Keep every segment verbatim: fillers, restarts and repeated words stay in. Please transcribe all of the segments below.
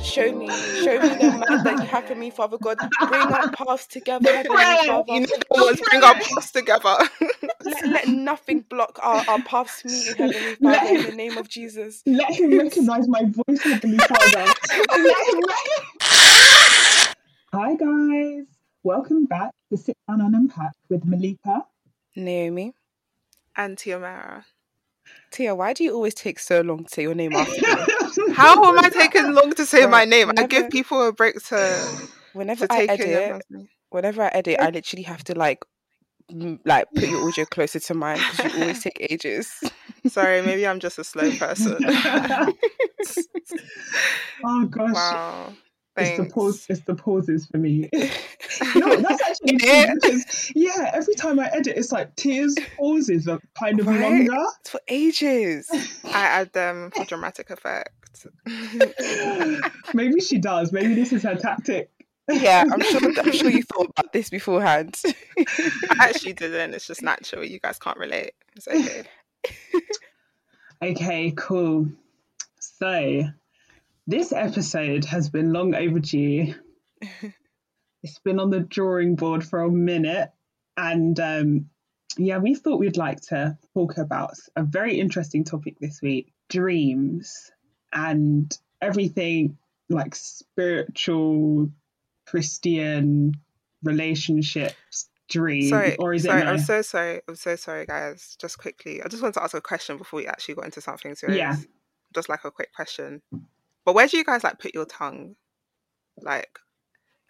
God, show me, show me the mind that you have for me, Father God. Bring our paths together, Heavenly Father. You know the words, bring our paths together. let, let nothing block our, our paths meeting, Heavenly Father, him, in the name of Jesus. Let him recognize my voice, Heavenly Father. let him, let him. Hi guys, welcome back to Sit Down and Unpack with Malika, Naomi, and Tiamara. Tia, why do you always take so long to say your name after me? How am I taking long to say right, my name? Whenever, I give people a break to whenever to I take edit. Whenever I edit, I literally have to like like put your audio closer to mine because you always take ages. Sorry, maybe I'm just a slow person. Oh gosh! Wow. It's the, pause, it's the pauses for me. No, that's actually yeah. Because, yeah, every time I edit, it's like tears, pauses are kind of right. Longer. It's for ages. I add them for dramatic effect. Maybe she does. Maybe this is her tactic. Yeah, I'm sure I'm sure you thought about this beforehand. I actually didn't. It's just natural. You guys can't relate. It's okay. Okay, cool. So... this episode has been long overdue. It's been on the drawing board for a minute. And um, yeah, we thought we'd like to talk about a very interesting topic this week, dreams and everything like spiritual, Christian relationships, dreams. Sorry, or is sorry, it no? I'm so sorry. I'm so sorry, guys. Just quickly, I just wanted to ask a question before we actually got into something serious. Yeah. Just like a quick question. But where do you guys like put your tongue? Like,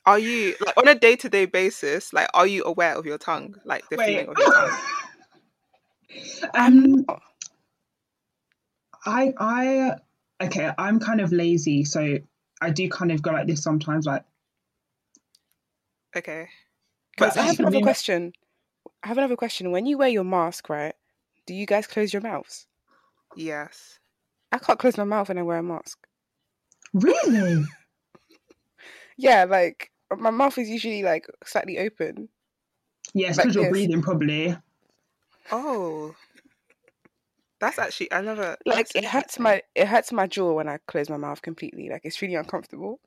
are you like on a day-to-day basis? Like, are you aware of your tongue? Like the Wait. feeling of your tongue? um, I I okay. I'm kind of lazy, so I do kind of go like this sometimes. Like, okay. But I have another question. I have another question. When you wear your mask, right? Do you guys close your mouths? Yes. I can't close my mouth when I wear a mask. Really? Yeah, like my mouth is usually like slightly open. Yes, because like you're breathing, probably. Oh, that's actually I never like it hurts my it hurts my jaw when I close my mouth completely. Like it's really uncomfortable.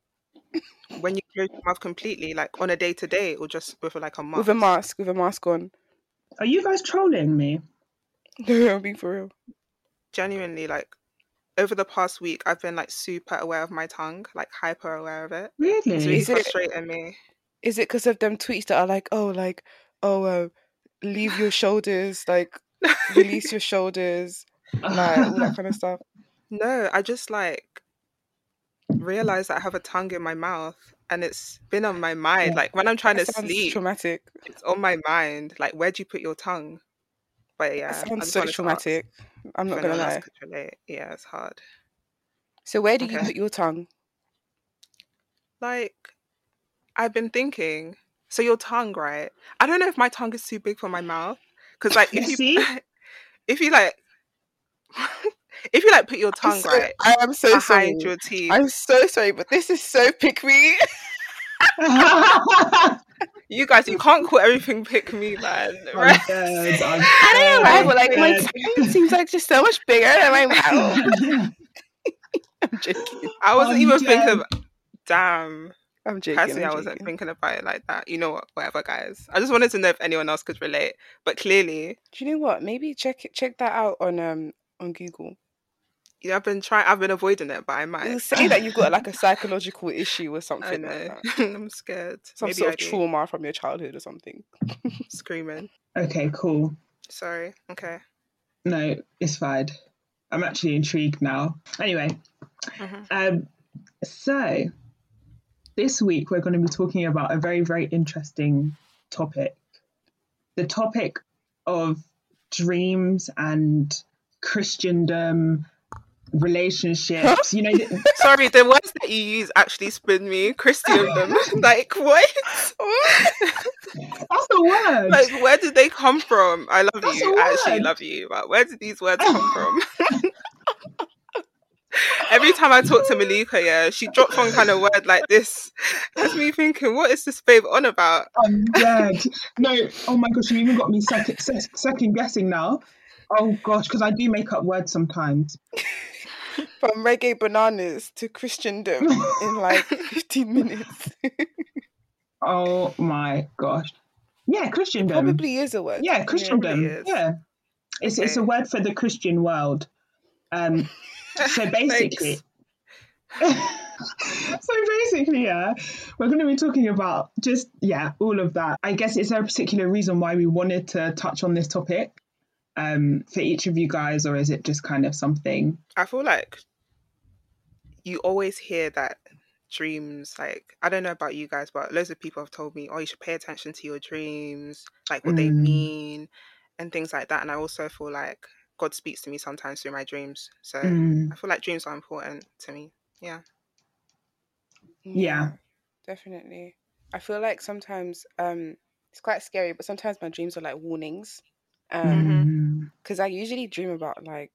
When you close your mouth completely, like on a day to day, or just with like a mask. With a mask, with a mask on. Are you guys trolling me? No, I'm being for real. Genuinely, like. Over the past week, I've been like super aware of my tongue, like hyper aware of it. Really? It's really is frustrating it, me. Is it because of them tweets that are like, oh, like, oh, uh, leave your shoulders, like, release your shoulders, like, all that kind of stuff? No, I just like realized that I have a tongue in my mouth and it's been on my mind. Yeah. Like, when I'm trying that to sleep, traumatic. It's on my mind. Like, where do you put your tongue? But yeah, that sounds so traumatic. I'm not gonna lie. Yeah, it's hard. So where do okay. you put your tongue? Like, I've been thinking. So your tongue, right? I don't know if my tongue is too big for my mouth, because like if you, you if you like, if you like put your tongue so, right, I am so sorry. Behind your teeth. I'm so sorry, but this is so pick me. You guys, you can't call everything pick me, man. Right? I'm dead, I'm dead, I don't know why, but like my tongue seems like just so much bigger than my mouth. I'm joking. I wasn't I'm even dead. thinking of damn. I'm joking. Personally, I'm I wasn't joking. thinking about it like that. You know what? Whatever, guys. I just wanted to know if anyone else could relate, but clearly, do you know what? Maybe check it, check that out on um on Google. Yeah, I've been trying. I've been avoiding it, but I might. You'll say that you've got like a psychological issue or something. I know. Like that. I'm scared. Some Maybe sort I of do. trauma from your childhood or something. Screaming. Okay, cool. Sorry. Okay. No, it's fine. I'm actually intrigued now. Anyway, mm-hmm. um, so this week we're going to be talking about a very, very interesting topic. The topic of dreams and Christendom. Relationships, you know. Th- Sorry, the words that you use actually spin me. Christendom, like what? That's a word. Like, where did they come from? I love That's you. I actually love you, but where did these words come from? Every time I talk to Malika, yeah, she drops one kind of word like this. That's me thinking, what is this babe on about? I'm dead. No, oh my gosh, you even got me second, second guessing now. Oh gosh, because I do make up words sometimes. from reggae bananas to Christendom in like fifteen minutes. Oh my gosh. Yeah, Christendom. It probably is a word. Yeah, Christendom. It yeah. It's okay. It's a word for the Christian world. Um so basically So basically, yeah, we're going to be talking about just, yeah, all of that. I guess is there a particular reason why we wanted to touch on this topic um, for each of you guys, or is it just kind of something? I feel like you always hear that dreams, like, I don't know about you guys, but loads of people have told me, oh, you should pay attention to your dreams, like what mm. they mean and things like that. And I also feel like God speaks to me sometimes through my dreams. So mm. I feel like dreams are important to me. Yeah. Yeah, yeah, definitely. I feel like sometimes um it's quite scary, but sometimes my dreams are like warnings, um because mm-hmm. I usually dream about like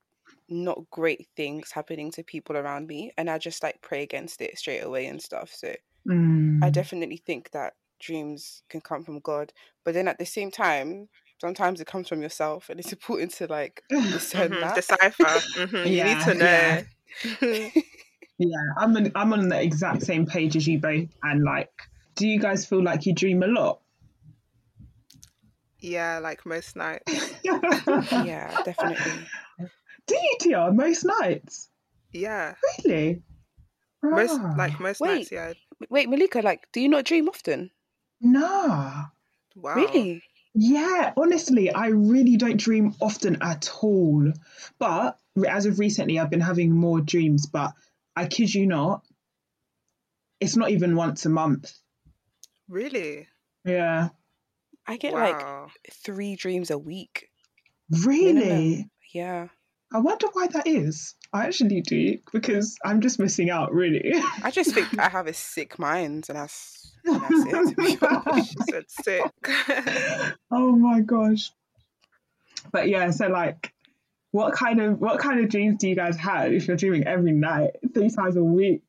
not great things happening to people around me, and I just like pray against it straight away and stuff. So mm. I definitely think that dreams can come from God, but then at the same time sometimes it comes from yourself, and it's important to like discern mm-hmm. that. Decipher. Mm-hmm. Yeah, you need to know. Yeah. Yeah, I'm on, I'm on the exact same page as you both. And like, do you guys feel like you dream a lot? Yeah, like most nights. Yeah, definitely. Do you, Tia? Most nights? Yeah. Really? Most ah. like most wait, nights. Yeah. Wait, Malika, like, do you not dream often? Nah. Wow. Really? Yeah, honestly, I really don't dream often at all. But as of recently, I've been having more dreams, but. I kid you not, it's not even once a month. Really? Yeah. I get wow. like three dreams a week. Really? Minimum. Yeah. I wonder why that is. I actually do, because I'm just missing out, really. I just think I have a sick mind, and that's, and that's it. To be honest. She said sick. Oh my gosh. But yeah, so like, What kind of what kind of dreams do you guys have if you're dreaming every night, three times a week?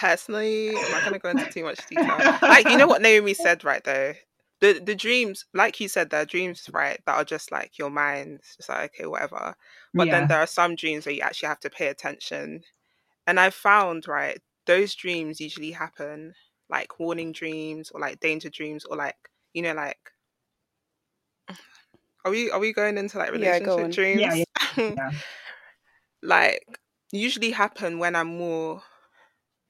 Personally, I'm not gonna go into too much detail. Like, you know what Naomi said, right? Though the the dreams, like you said, there are dreams, right, that are just like your mind, just like okay, whatever. But yeah. then there are some dreams where you actually have to pay attention. And I found, right, those dreams usually happen like warning dreams or like danger dreams or like, you know, like. Are we are we going into like relationship yeah, go dreams? Yeah, yeah. yeah. Like usually happen when I'm more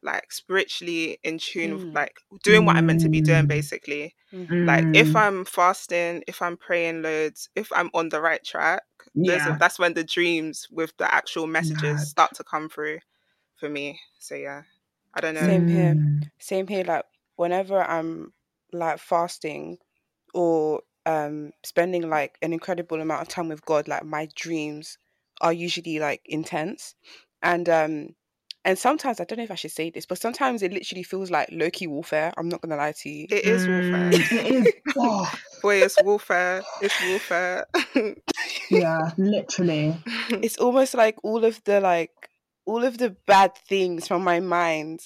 like spiritually in tune mm. with like doing mm. what I'm meant to be doing, basically. Mm-hmm. Like if I'm fasting, if I'm praying loads, if I'm on the right track, yeah. those, that's when the dreams with the actual messages God. Start to come through for me. So yeah, I don't know. Same here. Same here. Like whenever I'm like fasting or um spending like an incredible amount of time with God, like my dreams are usually like intense, and um and sometimes I don't know if I should say this, but sometimes it literally feels like low-key warfare. I'm not gonna lie to you, it is warfare. It is. Oh. Boy, it's warfare. It's warfare. Yeah, literally. It's almost like all of the like all of the bad things from my mind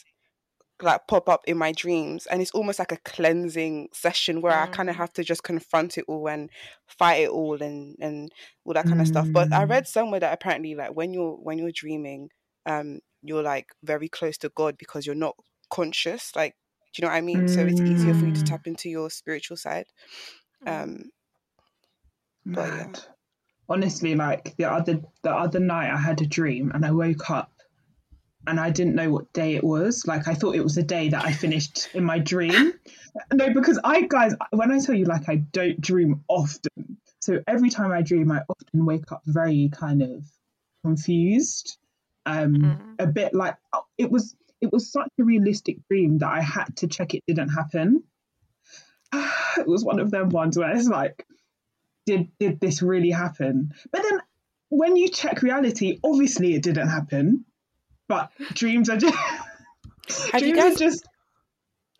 like pop up in my dreams, and it's almost like a cleansing session where mm. I kind of have to just confront it all and fight it all and and all that kind mm. of stuff. But I read somewhere that apparently like when you're when you're dreaming um you're like very close to God because you're not conscious, like, do you know what I mean? mm. So it's easier for you to tap into your spiritual side. um Mad. But yeah, honestly, like the other the other night I had a dream and I woke up and I didn't know what day it was. Like, I thought it was the day that I finished in my dream. No, because I, guys, when I tell you, like, I don't dream often. So every time I dream, I often wake up very kind of confused. Um, mm-hmm. A bit like, it was it was such a realistic dream that I had to check it didn't happen. It was one of them ones where it's like, did did this really happen? But then when you check reality, obviously it didn't happen. But dreams are just dreams guys... are just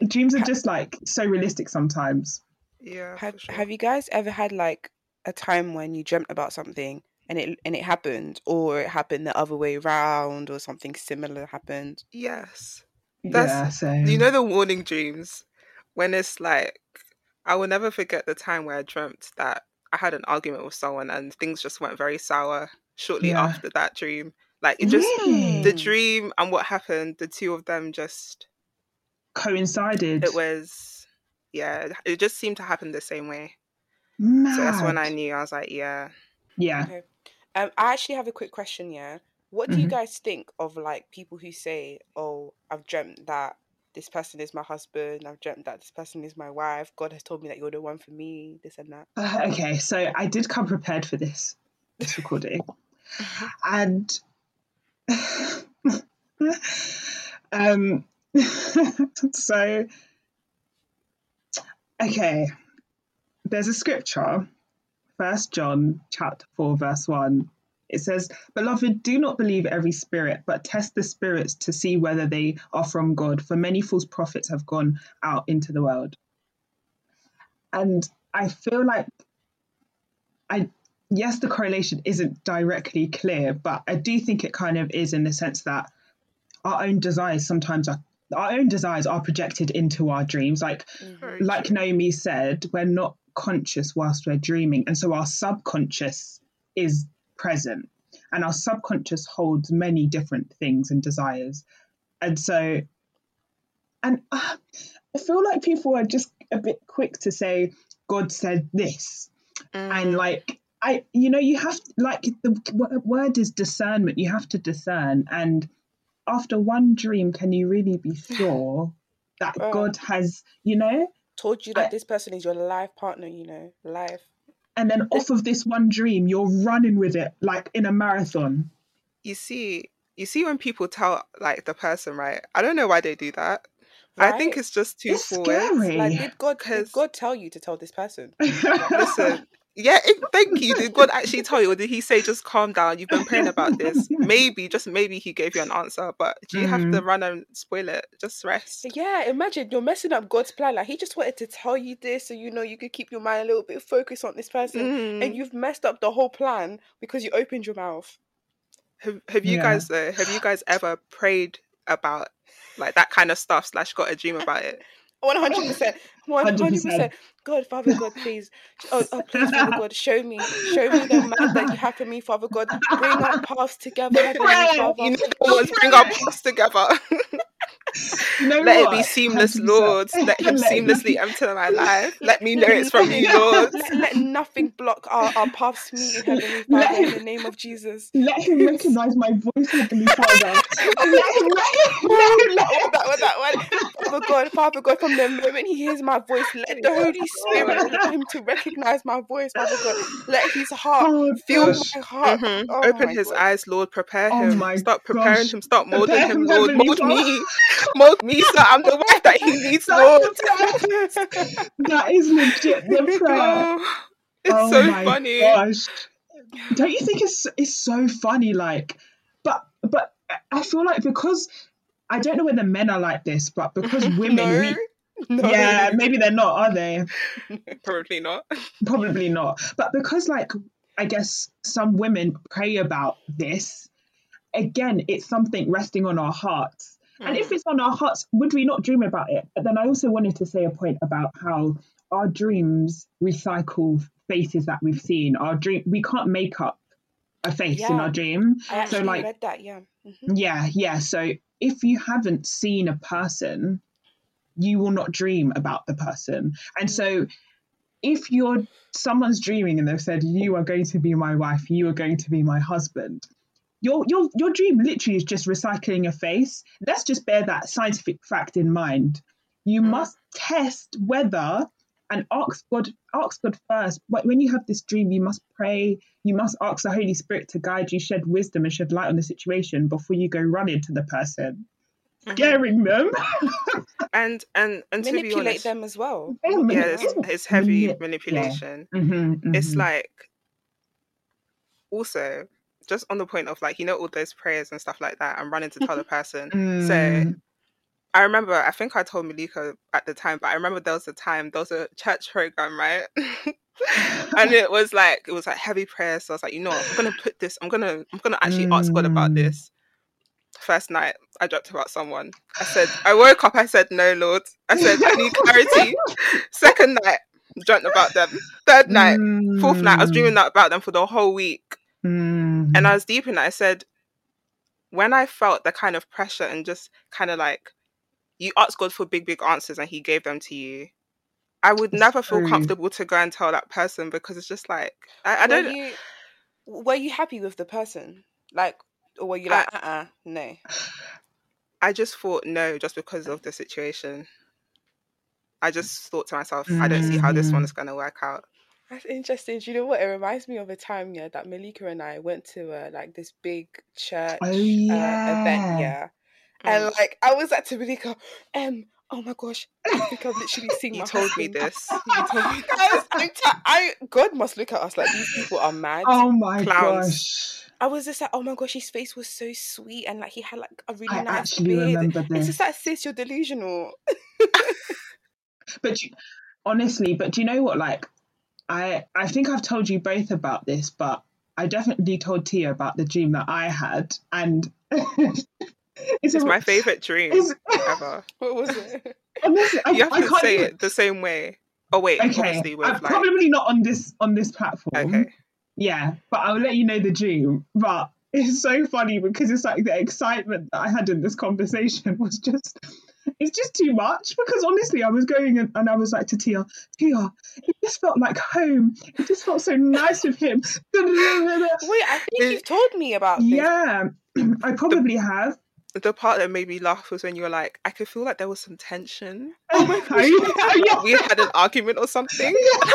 dreams are just like so realistic sometimes. Yeah. Have, sure. have you guys ever had like a time when you dreamt about something and it and it happened, or it happened the other way around, or something similar happened? Yes. That's, yeah. Same. You know the warning dreams when it's like, I will never forget the time where I dreamt that I had an argument with someone and things just went very sour. shortly yeah. after that dream. Like, it just, really? The dream and what happened, the two of them just... coincided. It was, yeah, it just seemed to happen the same way. Mad. So that's when I knew, I was like, yeah. Yeah. Okay. Um, I actually have a quick question, yeah? What do mm-hmm. you guys think of, like, people who say, oh, I've dreamt that this person is my husband, I've dreamt that this person is my wife, God has told me that you're the one for me, this and that. Uh, okay, so I did come prepared for this, this recording. And... um so okay there's a scripture, First John chapter four verse one. It says, beloved, do not believe every spirit, but test the spirits to see whether they are from God, for many false prophets have gone out into the world. And I feel like I yes, the correlation isn't directly clear, but I do think it kind of is, in the sense that our own desires sometimes are our own desires are projected into our dreams. Like, mm-hmm. like Naomi said, we're not conscious whilst we're dreaming. And so our subconscious is present, and our subconscious holds many different things and desires. And so, and uh, I feel like people are just a bit quick to say, God said this. Mm. And like, I, you know, you have to, like, the word is discernment. You have to discern. And after one dream, can you really be sure that oh. God has, you know, told you that I, this person is your life partner, you know, life. And then off of this one dream, you're running with it like in a marathon. You see, you see when people tell, like, the person, right? I don't know why they do that. Right? I think it's just too forward. Like, did God, did God tell you to tell this person? Listen. Yeah, it, thank you. Did God actually tell you, or did he say, just calm down, you've been praying about this? Maybe, just maybe he gave you an answer, but do you mm-hmm. have to run and spoil it? Just rest. Yeah, imagine you're messing up God's plan. Like, he just wanted to tell you this so, you know, you could keep your mind a little bit focused on this person. Mm. And you've messed up the whole plan because you opened your mouth. Have, have you yeah. guys, though, have you guys ever prayed about, like, that kind of stuff, slash got a dream about it? one hundred percent one hundred percent God, Father God, please. Oh, oh, please, Father God, show me. Show me the man that you have for me, Father God. Bring our paths together. Heavenly Father. You know the ones, bring our paths together. You know, let what? It be seamless, one hundred percent Lord. Let him let seamlessly nothing... enter my life. Let me know it's from you, Lord. Let, let nothing block our, our paths meeting, Heavenly Father, him, in the name of Jesus. Let him recognise my voice, Heavenly Father. Let him recognise that one, that one. Father God, Father God, from the moment he hears my voice, let the Holy Spirit let him to recognise my voice, Father God. Let his heart oh, feel gosh. my heart. Mm-hmm. Oh, Open my his God. eyes, Lord. Prepare oh, him. Start preparing gosh. him. Start moulding Prepare him, Lord. Mould me. Mold me, so I'm the wife that he needs, Lord. That is legit the prayer. Oh, it's oh so my funny. Gosh. Don't you think it's it's so funny? Like, but but I feel like, because I don't know whether men are like this, but because women, no, we, no. yeah, maybe they're not, are they? Probably not. Probably not. But because, like, I guess some women pray about this. Again, it's something resting on our hearts. And if it's on our hearts, would we not dream about it? But then I also wanted to say a point about how our dreams recycle faces that we've seen. Our dream, we can't make up a face yeah. in our dream. I so like, read that, yeah. Mm-hmm. Yeah, yeah. So if you haven't seen a person, you will not dream about the person. And mm-hmm. so if you're someone's dreaming and they've said, you are going to be my wife, you are going to be my husband, Your your your dream literally is just recycling a face. Let's just bear that scientific fact in mind. You mm. must test whether, and ask God, ask God first. When you have this dream, you must pray. You must ask the Holy Spirit to guide you, shed wisdom and shed light on the situation before you go running to the person, mm-hmm. scaring them, and and and to manipulate be honest, them as well. Yeah, it's, it's heavy manipulation. Yeah. Mm-hmm, mm-hmm. It's like, also, just on the point of, like, you know, all those prayers and stuff like that, I'm running to tell the person. Mm. So I remember, I think I told Malika at the time, but I remember there was a time, there was a church program, right? And it was like, it was like heavy prayers. So I was like, you know what, I'm going to put this, I'm going to, I'm going to actually mm. ask God about this. First night, I dreamt about someone. I said, I woke up, I said, no, Lord. I said, I need clarity. Second night, dreamt about them. Third night, mm. fourth night, I was dreaming about them for the whole week. Mm-hmm. And I was deep in it. I said, when I felt the kind of pressure and just kind of like, you asked God for big, big answers and he gave them to you. I would never feel mm. comfortable to go and tell that person, because it's just like, I, I don't know. You, were you happy with the person? Like, or were you like, I, uh-uh, no? I just thought no, just because of the situation. I just thought to myself, mm. I don't see how this one is going to work out. That's interesting. Do you know what? It reminds me of a time, yeah, that Malika and I went to uh, like this big church oh, yeah. uh, event, yeah. Mm. And like, I was at to Malika, um, oh my gosh, I think I've literally seen you my told husband. Me this. You told me this. Guys, I, God must look at us like these people are mad. Oh my Clowns. Gosh. I was just like, oh my gosh, his face was so sweet, and like he had like a really I nice beard. It's just like, sis, you're delusional. But you, honestly, but do you know what? Like, I I think I've told you both about this, but I definitely told Tia about the dream that I had, and it's, it's a, my favorite dream ever. What was it? Honestly, I, you have I to can't say even... it the same way. Oh wait, okay. With, like... probably not on this on this platform. Okay. Yeah, but I'll let you know the dream. But it's so funny because it's like the excitement that I had in this conversation was just, it's just too much. Because honestly, I was going and, and I was like to Tia, Tia, it just felt like home. It just felt so nice with him. Wait, I think you've told me about this. Yeah, I probably the, have. The part that made me laugh was when you were like, I could feel like there was some tension. Oh my God. Yeah, yeah. We had an argument or something. Yeah.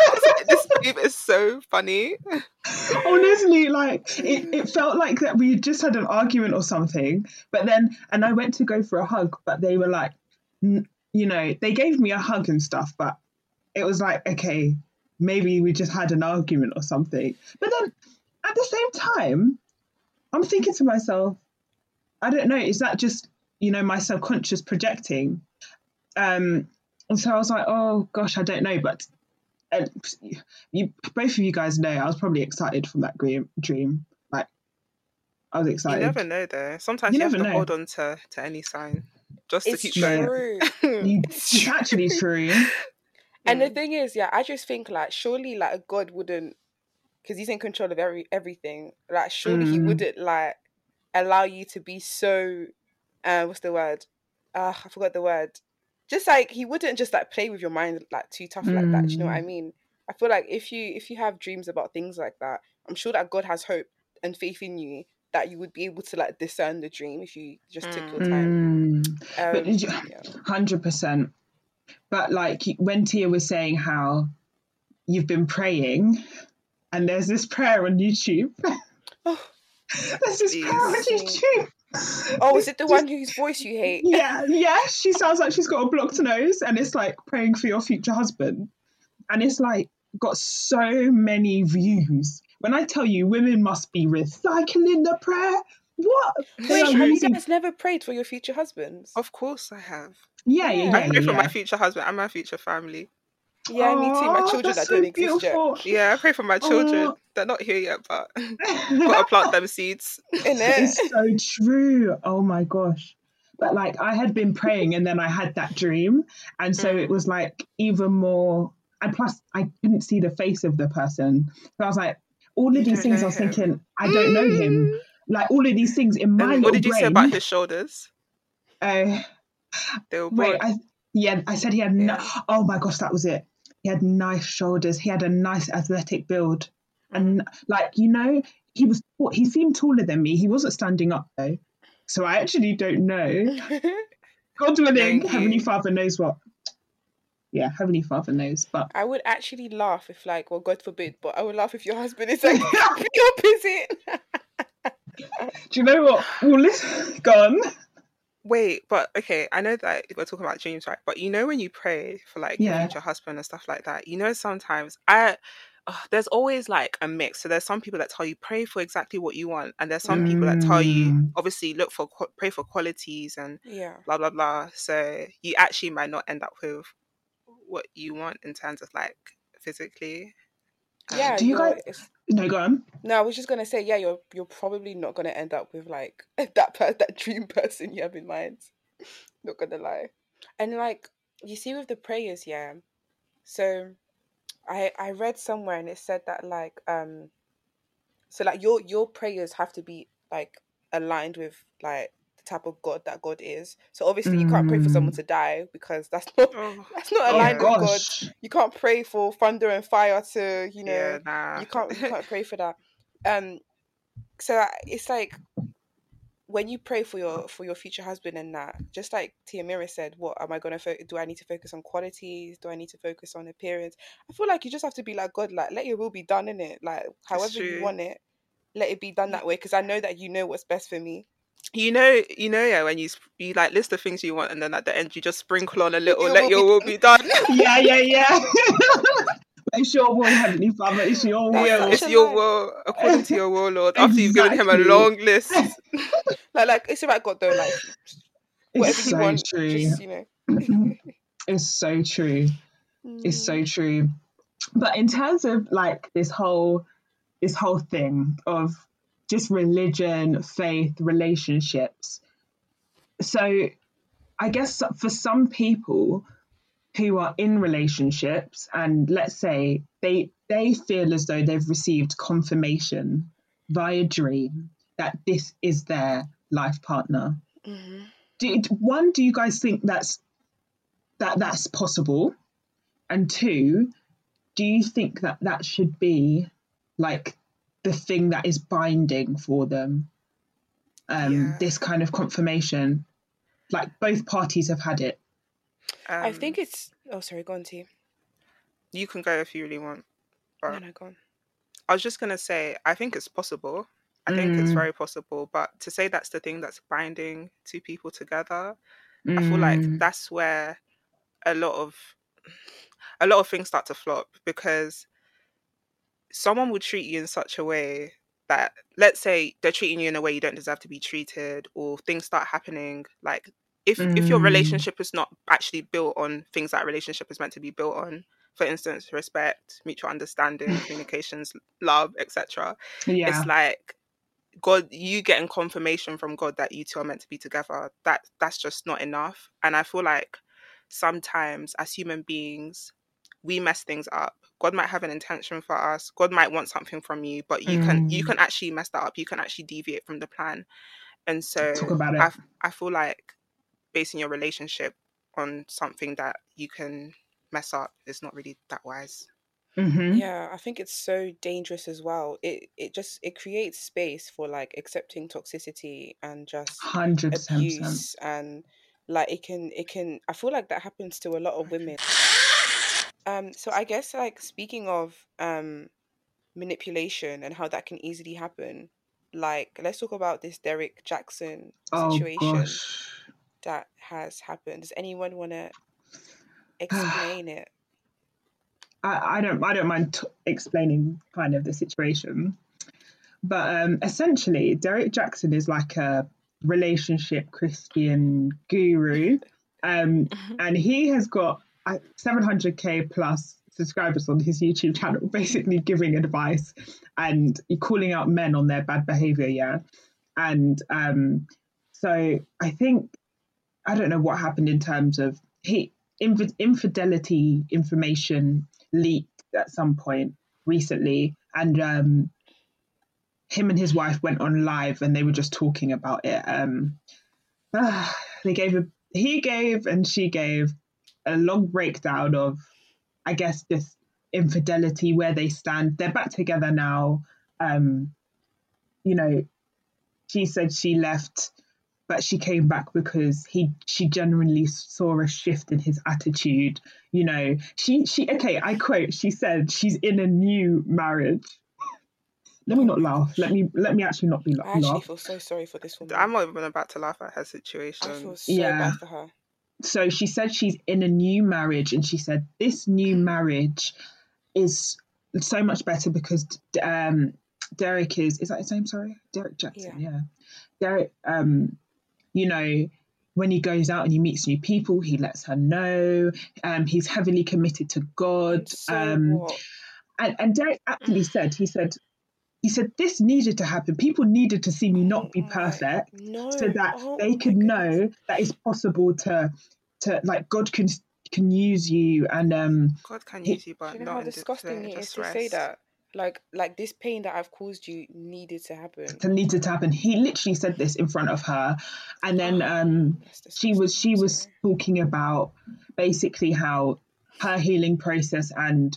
This dream is so funny. Honestly, like it, it felt like that we just had an argument or something, but then and I went to go for a hug, but they were like, you know, they gave me a hug and stuff, but it was like, okay, maybe we just had an argument or something. But then at the same time, I'm thinking to myself, I don't know, is that just, you know, my subconscious projecting? Um, and so I was like, oh gosh, I don't know, but. And you, both of you guys know I was probably excited from that dream. Like, I was excited. You never know, though. Sometimes you, you never have to know. Hold on to, to any sign just it's to keep true. Going. It's true. Actually true. And mm. the thing is, yeah, I just think like surely like God wouldn't, because he's in control of every everything. Like surely mm. he wouldn't like allow you to be so. Uh, what's the word? Ah, uh, I forgot the word. Just like he wouldn't just like play with your mind like too tough mm. like that. Do you know what I mean? I feel like if you if you have dreams about things like that, I'm sure that God has hope and faith in you that you would be able to like discern the dream if you just mm. took your time. one hundred percent. Um, yeah. But like when Tia was saying how you've been praying, and there's this prayer on YouTube. Oh, there's this geez. prayer on YouTube. Oh, is it the one whose voice you hate? Yeah, yeah. She sounds like she's got a blocked nose, and it's like praying for your future husband. And it's like got so many views. When I tell you, women must be recycling the prayer. What? Wait, have you guys never prayed for your future husbands? Of course I have. Yeah, yeah. yeah I pray yeah. for my future husband and my future family. Yeah, oh, me too. My children that so don't beautiful. Exist yet. Yeah, I pray for my children. Oh. They're not here yet, but gotta plant them seeds. Isn't it? It's so true. Oh my gosh. But like I had been praying and then I had that dream. And so it was like even more, and plus I couldn't see the face of the person. So I was like, all of these things I was him. thinking, I don't mm. know him. Like all of these things in my brain. What did you brain, say about his shoulders? Uh, they were wait, I, yeah, I said he had no yeah. oh my gosh, that was it. He had nice shoulders. He had a nice athletic build. And like, you know, he was, he seemed taller than me. He wasn't standing up though. So I actually don't know. God willing, Heavenly Father knows what. Yeah, Heavenly Father knows. But I would actually laugh if like, well, God forbid, but I would laugh if your husband is like, the opposite. Do you know what? Well, listen, go on. Wait, but okay, I know that we're talking about dreams, right? But you know when you pray for like yeah. your future husband and stuff like that, you know sometimes I oh, there's always like a mix. So there's some people that tell you pray for exactly what you want, and there's some mm. people that tell you obviously look for pray for qualities and yeah. blah blah blah. So you actually might not end up with what you want in terms of like physically. Um, yeah. Do you guys? No, go on. No, I was just gonna say, yeah, you're you're probably not gonna end up with like that per- that dream person you have in mind. Not gonna lie, and like you see with the prayers, yeah. So, I I read somewhere and it said that like um, So like your your prayers have to be like aligned with like the type of God that God is. So obviously mm. you can't pray for someone to die because that's not oh. that's not aligned oh, with gosh. God. You can't pray for thunder and fire to, you know, yeah, nah. you can't you can't pray for that. Um, so it's like when you pray for your for your future husband and that, just like Tiamara said, what am I gonna fo- do? I need to focus on qualities. Do I need to focus on appearance? I feel like you just have to be like God, like let your will be done in it, like however you want it, let it be done that way. Because I know that you know what's best for me. You know, you know, yeah. When you you like list the things you want, and then at the end you just sprinkle on a little. Your let will your be will be done. Yeah, yeah, yeah. It's your will, Heavenly Father. It's your will. It's your will, according to your will, Lord. After exactly. you've given him a long list. like, like it's about God, though. Like, whatever it's so you want, true. Just, you know. It's so true. Mm. It's so true. But in terms of like this whole, this whole thing of just religion, faith, relationships. So, I guess for some people who are in relationships and let's say they they feel as though they've received confirmation via dream that this is their life partner. Mm-hmm. Do, one, do you guys think that's that that's possible? And two, do you think that that should be like the thing that is binding for them? Um, yeah. This kind of confirmation, like both parties have had it. Um, I think it's... Oh, sorry, go on, T. You can go if you really want. But no, no, go on. I was just going to say, I think it's possible. I mm. think it's very possible. But to say that's the thing that's binding two people together, mm. I feel like that's where a lot of... a lot of things start to flop, because someone will treat you in such a way that... let's say they're treating you in a way you don't deserve to be treated, or things start happening like... If mm. if your relationship is not actually built on things that relationship is meant to be built on, for instance, respect, mutual understanding, communications, love, et cetera. Yeah. It's like God, you getting confirmation from God that you two are meant to be together. That that's just not enough. And I feel like sometimes as human beings, we mess things up. God might have an intention for us. God might want something from you, but you mm. can you can actually mess that up. You can actually deviate from the plan. And so Talk about it. I I feel like basing your relationship on something that you can mess up is not really that wise. Mm-hmm. Yeah, I think it's so dangerous as well. It it just it creates space for like accepting toxicity and just one hundred percent abuse, and like it can it can. I feel like that happens to a lot of women. Um, so I guess like speaking of um manipulation and how that can easily happen, like let's talk about this Derek Jackson situation. Oh, gosh. That has happened. Does anyone want to explain it? I, I don't. I don't mind t- explaining kind of the situation, but um, essentially, Derek Jackson is like a relationship Christian guru, um, mm-hmm. and he has got seven hundred k plus subscribers on his YouTube channel, basically giving advice and calling out men on their bad behavior. Yeah, and um, so I think. I don't know what happened in terms of he inf- infidelity information leaked at some point recently, and um, him and his wife went on live and they were just talking about it. Um, uh, they gave a, he gave and she gave a long breakdown of, I guess, this infidelity, where they stand. They're back together now. Um, you know, she said she left, but she came back because he she genuinely saw a shift in his attitude. You know, she she okay, I quote, she said she's in a new marriage. Let me not laugh. Let me let me actually not be laughing. I actually laugh. feel so sorry for this woman. I'm not even about to laugh at her situation. I feel so yeah. bad for her. So she said she's in a new marriage, and she said this new marriage is so much better because um, Derek is is that his name, sorry? Derek Jackson, yeah. yeah. Derek um you know, when he goes out and he meets new people, he lets her know. Um, he's heavily committed to God. So um, and, and Derek actually said, he said, he said, this needed to happen. People needed to see me not be perfect no. so that oh they could know that it's possible to, to like, God can can use you. And um, God can he, use you, but you know not how disgusting it is to say that. Like, like this pain that I've caused you needed to happen. It needed to happen. He literally said this in front of her, and then um, she was she was talking about basically how her healing process, and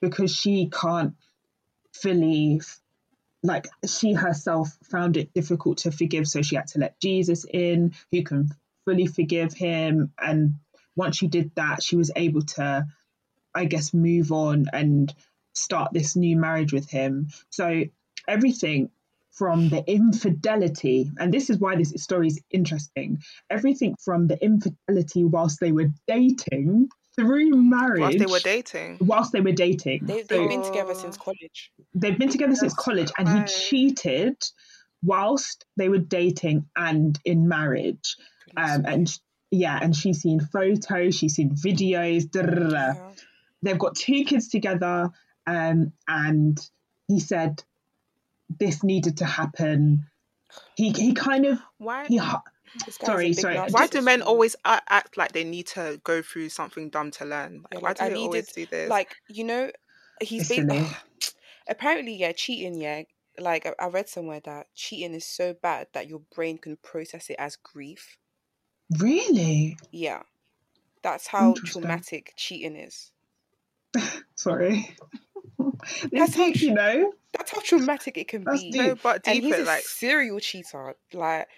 because she can't fully, like she herself found it difficult to forgive, so she had to let Jesus in, who can fully forgive him. And once she did that, she was able to, I guess, move on and start this new marriage with him. So everything from the infidelity, and this is why this story is interesting, everything from the infidelity whilst they were dating through marriage. Whilst they were dating? Whilst they were dating. They, they've so, been together since college. They've been together since college, and he cheated whilst they were dating and in marriage. Um, and yeah, and she's seen photos, she's seen videos. Blah, blah, blah. Yeah. They've got two kids together. Um, and he said this needed to happen. He he kind of why he, sorry sorry nut. Why do men always act like they need to go through something dumb to learn? Like, yeah, why like, do I they needed, always do this? Like, you know, he's been, ugh, apparently yeah cheating yeah like I, I read somewhere that cheating is so bad that your brain can process it as grief. Really? Yeah, that's how traumatic cheating is. Sorry. That's how, you know, that's how traumatic it can that's be. No, but deeper, and he's a like... serial cheater. Like,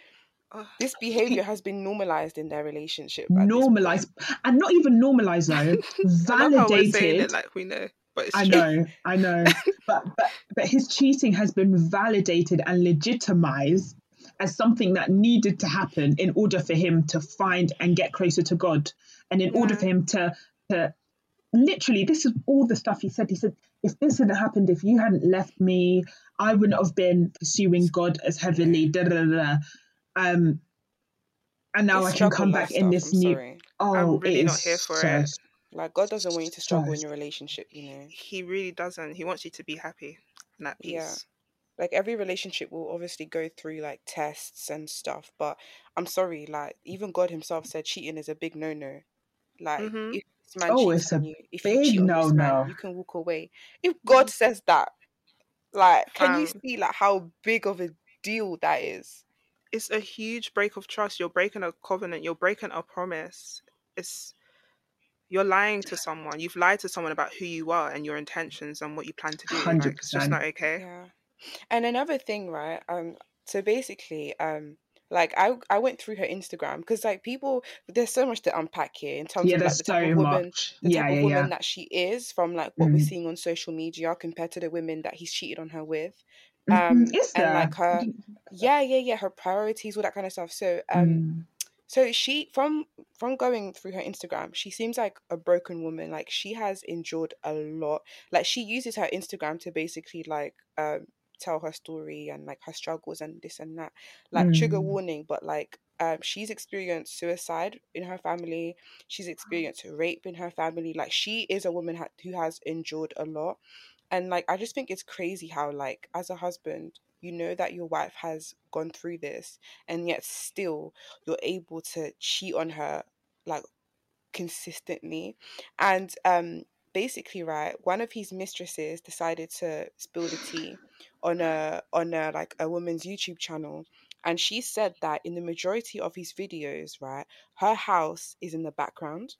this behavior has been normalized in their relationship. Normalized, and not even normalized though. Validated. It like we know, but it's I know, I know. but, but but his cheating has been validated and legitimized as something that needed to happen in order for him to find and get closer to God, and in yeah. order for him to to. Literally, this is all the stuff he said. He said, if this hadn't happened, if you hadn't left me, I wouldn't have been pursuing God as heavily. Da, da, da, da. Um, and now this I can come back in this I'm new... Sorry. Oh, I'm really not here for so... it. Like, God doesn't want you to struggle so... in your relationship, you know. He really doesn't. He wants you to be happy and at peace. Yeah. Like, every relationship will obviously go through, like, tests and stuff. But I'm sorry, like, even God himself said cheating is a big no-no. Like, mm-hmm. if man oh, it's a you, if big you no, man, no. You can walk away. If God says that, like, can um, you see like how big of a deal that is? It's a huge break of trust. You're breaking a covenant. You're breaking a promise. It's you're lying to someone. You've lied to someone about who you are and your intentions and what you plan to do. one hundred percent. Like, it's just not okay. Yeah. And another thing, right? Um. So basically, um. Like, I I went through her Instagram because, like, people, there's so much to unpack here in terms yeah, of, like, the type so of woman, much. the yeah, type yeah, of woman yeah. that she is from, like, what mm. we're seeing on social media compared to the women that he's cheated on her with. Um, is there? And, like, her, yeah, yeah, yeah, her priorities, all that kind of stuff. So, um, mm. so she, from from going through her Instagram, she seems like a broken woman. Like, she has endured a lot. Like, she uses her Instagram to basically, like, um, tell her story and like her struggles and this and that, like mm. trigger warning, but like um she's experienced suicide in her family, she's experienced rape in her family. Like, she is a woman ha- who has endured a lot. And like, I just think it's crazy how, like, as a husband, you know that your wife has gone through this, and yet still you're able to cheat on her, like, consistently. And um basically, right, one of his mistresses decided to spill the tea on a on a like a woman's YouTube channel, and she said that in the majority of his videos, right, her house is in the background.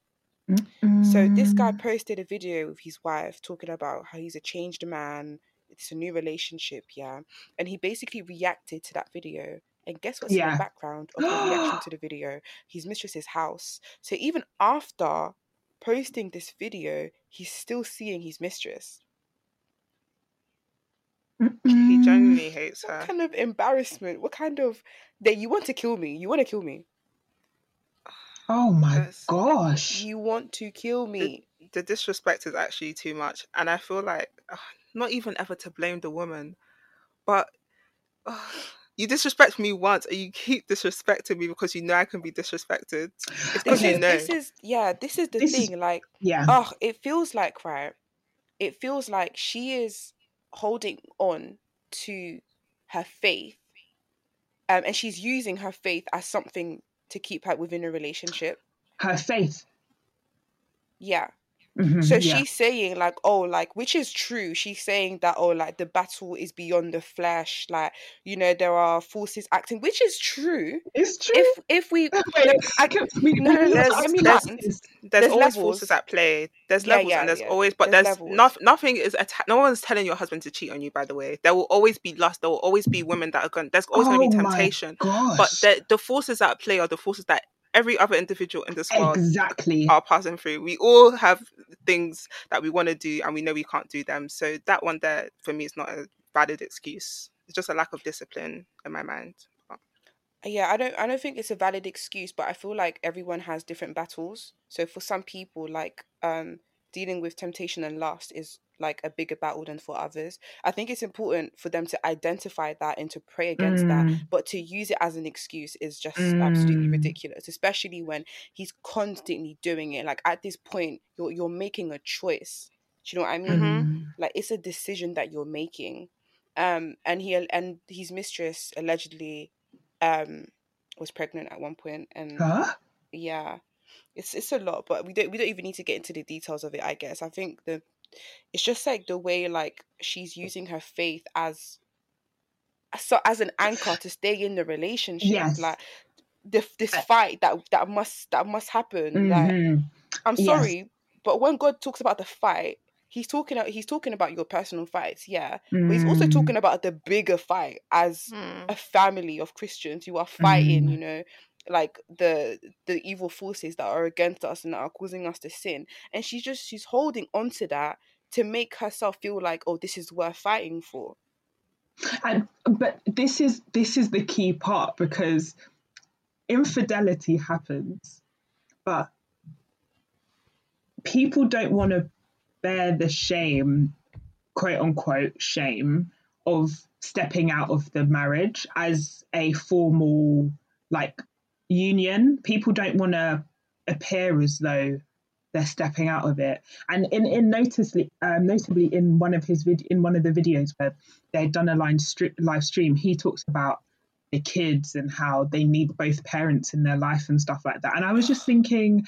Mm-mm. So this guy posted a video with his wife talking about how he's a changed man, it's a new relationship, yeah, and he basically reacted to that video. And guess what's yeah. in the background of the reaction to the video? His mistress's house. So even after posting this video, he's still seeing his mistress. Mm-mm. He genuinely hates what her. What kind of embarrassment? What kind of that you want to kill me? You want to kill me? Oh my That's, gosh! You want to kill me? The, the disrespect is actually too much, and I feel like ugh, not even ever to blame the woman, but. Ugh. You disrespect me once, and you keep disrespecting me because you know I can be disrespected. It's because you know. This is yeah. This is the this thing. Is, like, yeah. Oh, it feels like right. It feels like she is holding on to her faith, um, and she's using her faith as something to keep her within a relationship. Her faith. Yeah. Mm-hmm, so yeah. she's saying like, oh, like, which is true. She's saying that, oh, like the battle is beyond the flesh. Like, you know, there are forces acting, which is true. It's true. If if we, wait, like, I can. We, no, we, there's I mean, there's, there's, there's always forces at play. There's levels yeah, yeah, and there's yeah. always, but there's, there's not, nothing is. Atta- no one's telling your husband to cheat on you. By the way, there will always be lust. There will always be women that are going. There's always oh going to be temptation. But the, the forces at play are the forces that every other individual in this world exactly. are passing through. We all have things that we want to do and we know we can't do them. So that one there, for me, is not a valid excuse. It's just a lack of discipline in my mind. But... Yeah, I don't I don't think it's a valid excuse, but I feel like everyone has different battles. So for some people, like um, dealing with temptation and lust is like a bigger battle than for others. I think it's important for them to identify that and to pray against mm. that, but to use it as an excuse is just mm. absolutely ridiculous, especially when he's constantly doing it. Like at this point, you're you're making a choice. Do you know what I mean? Mm-hmm. Like it's a decision that you're making. Um, and he and his mistress allegedly um was pregnant at one point, and huh? yeah, it's it's a lot. But we don't we don't even need to get into the details of it. I guess I think the it's just like the way like she's using her faith as so as an anchor to stay in the relationship. Yes. Like the, this fight that that must that must happen. Mm-hmm. Like I'm sorry, yes. but when God talks about the fight, he's talking he's talking about your personal fights, yeah. Mm. But he's also talking about the bigger fight as mm. a family of Christians who are fighting, mm. you know, like the the evil forces that are against us and that are causing us to sin. And she's just she's holding on to that to make herself feel like, oh, this is worth fighting for. And but this is this is the key part, because infidelity happens, but people don't want to bear the shame, quote unquote shame, of stepping out of the marriage as a formal like union. People don't want to appear as though they're stepping out of it. And in in noticeably um, notably in one of his vid- in one of the videos where they'd done a line stri- live stream, he talks about the kids and how they need both parents in their life and stuff like that. And I was just thinking,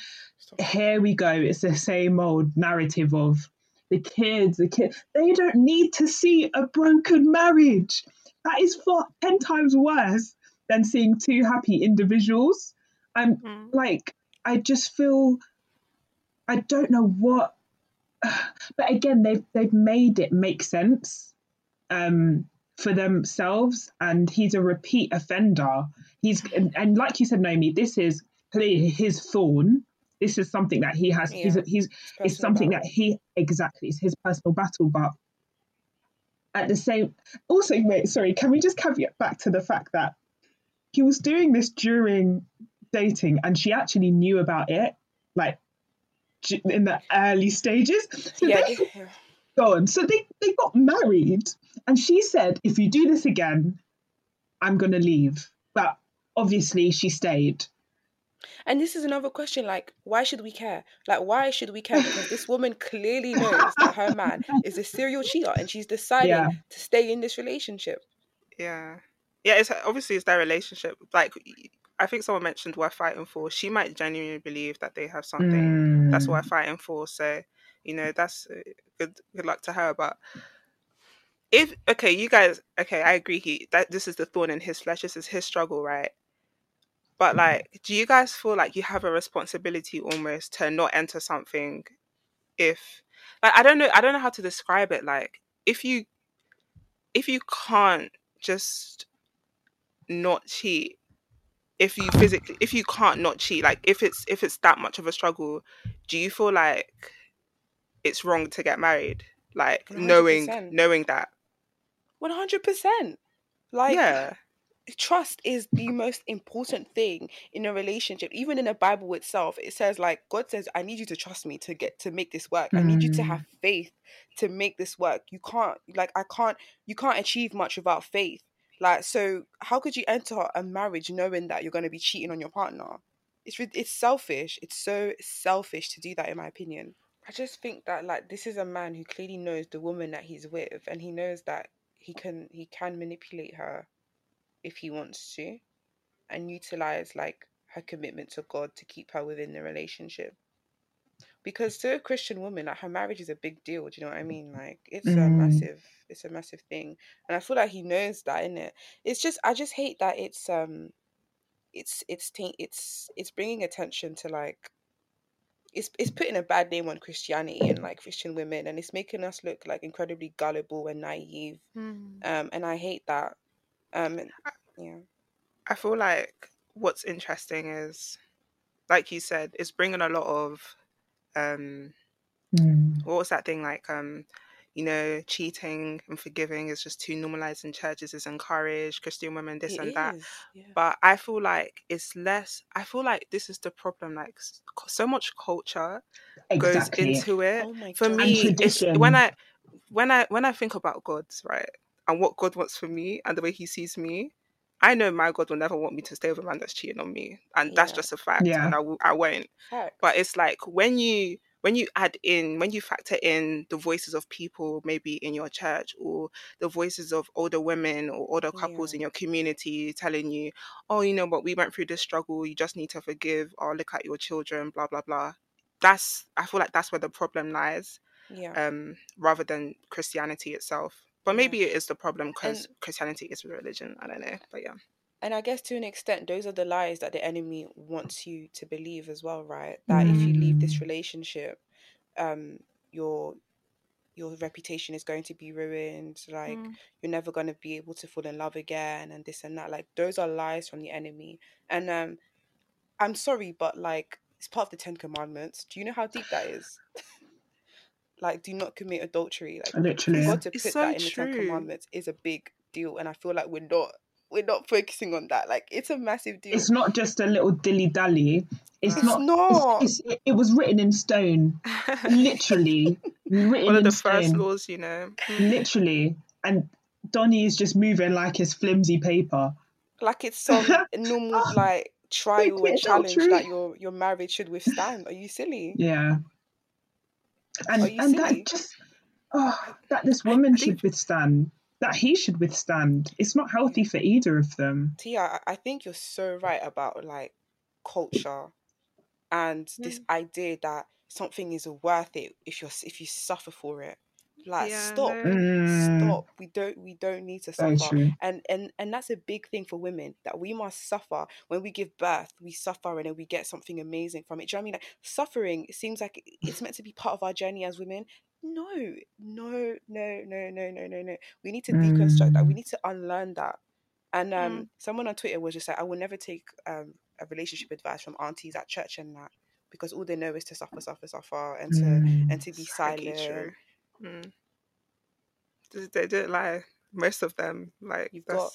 here we go, it's the same old narrative of the kids the kids they don't need to see a broken marriage. That is for ten times worse than seeing two happy individuals. I'm mm-hmm. like, I just feel, I don't know what, but again, they've, they've made it make sense um, for themselves. And he's a repeat offender. He's, and, and like you said, Naomi, this is clearly his thorn. This is something that he has, yeah. he's, he's it's something battle. that he, exactly, it's his personal battle, but at the same, also, wait, sorry, can we just caveat back to the fact that he was doing this during dating and she actually knew about it, like in the early stages. So yeah, they, yeah. Go on. So they, they got married and she said, if you do this again, I'm going to leave. But obviously she stayed. And this is another question, like, why should we care? Like, why should we care? Because this woman clearly knows that her man is a serial cheater and she's deciding yeah. to stay in this relationship. Yeah. Yeah, it's obviously it's their relationship. Like I think someone mentioned we're fighting for. She might genuinely believe that they have something mm. that's what we're fighting for. So, you know, that's good good luck to her. But if okay, you guys okay, I agree he that this is the thorn in his flesh, this is his struggle, right? But mm. like, do you guys feel like you have a responsibility almost to not enter something if like I don't know I don't know how to describe it. Like if you if you can't just not cheat, if you physically if you can't not cheat, like if it's if it's that much of a struggle, do you feel like it's wrong to get married, like one hundred percent. knowing knowing that one hundred percent like yeah trust is the most important thing in a relationship. Even in the Bible itself, it says like God says, I need you to trust me to get to make this work. Mm. I need you to have faith to make this work. You can't like I can't you can't achieve much without faith. Like, so how could you enter a marriage knowing that you're going to be cheating on your partner? It's it's selfish. It's so selfish to do that, in my opinion. I just think that, like, this is a man who clearly knows the woman that he's with, and he knows that he can he can manipulate her if he wants to and utilize, like, her commitment to God to keep her within the relationship. because to a Christian woman, like, her marriage is a big deal. Do you know what I mean? Like, it's mm. a massive, it's a massive thing, and I feel like he knows that, innit? It's just, I just hate that it's um, it's it's t- it's it's bringing attention to, like, it's it's putting a bad name on Christianity and, like, Christian women, and it's making us look, like, incredibly gullible and naive. Mm. Um, and I hate that. Um, and, yeah, I feel like what's interesting is, like you said, it's bringing a lot of um mm. what was that thing, like, um you know, cheating and forgiving is just too normalized in churches, is encouraged, Christian women, this it and is. that yeah. But I feel like it's less, I feel like this is the problem, like, so much culture exactly. goes into it. Oh my for God. Me, it's when I when I when I think about God, right, and what God wants for me and the way he sees me, I know my God will never want me to stay with a man that's cheating on me, and yeah. that's just a fact, yeah. and I, w- I won't. Heck. But it's like when you when you add in, when you factor in the voices of people maybe in your church, or the voices of older women or older couples yeah. in your community telling you, oh, you know what, we went through this struggle, you just need to forgive, or look at your children, blah blah blah. That's I feel like that's where the problem lies, yeah. um, rather than Christianity itself. But maybe yeah. it is the problem because Christianity is religion. I don't know, but yeah. And I guess to an extent, those are the lies that the enemy wants you to believe as well, right? That mm. if you leave this relationship, um, your your reputation is going to be ruined. Like, mm. you're never going to be able to fall in love again, and this and that. Like, those are lies from the enemy. And um, I'm sorry, but, like, it's part of the Ten Commandments. Do you know how deep that is? Like, do not commit adultery. Like, literally, God to put so that in the Ten Commandments is a big deal, and I feel like we're not we're not focusing on that. Like, it's a massive deal. It's not just a little dilly dally. It's, it's not. not. It's, it's, it was written in stone, literally written in stone. One of the stone. first laws, you know. Literally, and Donnie is just moving like it's flimsy paper. Like it's some normal like trial and challenge adultery. that your your marriage should withstand. Are you silly? Yeah. And and silly? that just oh that this woman I, I should withstand, that he should withstand. It's not healthy for either of them. Tia, I think you're so right about, like, culture and yeah. this idea that something is worth it if you're if you suffer for it. Like, yeah, stop, no. stop. We don't we don't need to suffer. Actually. And and and that's a big thing for women, that we must suffer. When we give birth, we suffer, and then we get something amazing from it. Do you know what I mean? Like, suffering, it seems like it's meant to be part of our journey as women. No, no, no, no, no, no, no, no. We need to mm. deconstruct that. We need to unlearn that. And um, mm. someone on Twitter was just like, I will never take um a relationship advice from aunties at church and that, because all they know is to suffer, suffer, suffer, and to mm. and to be silent. True. Mm. They don't lie, most of them. Like, you've that's... got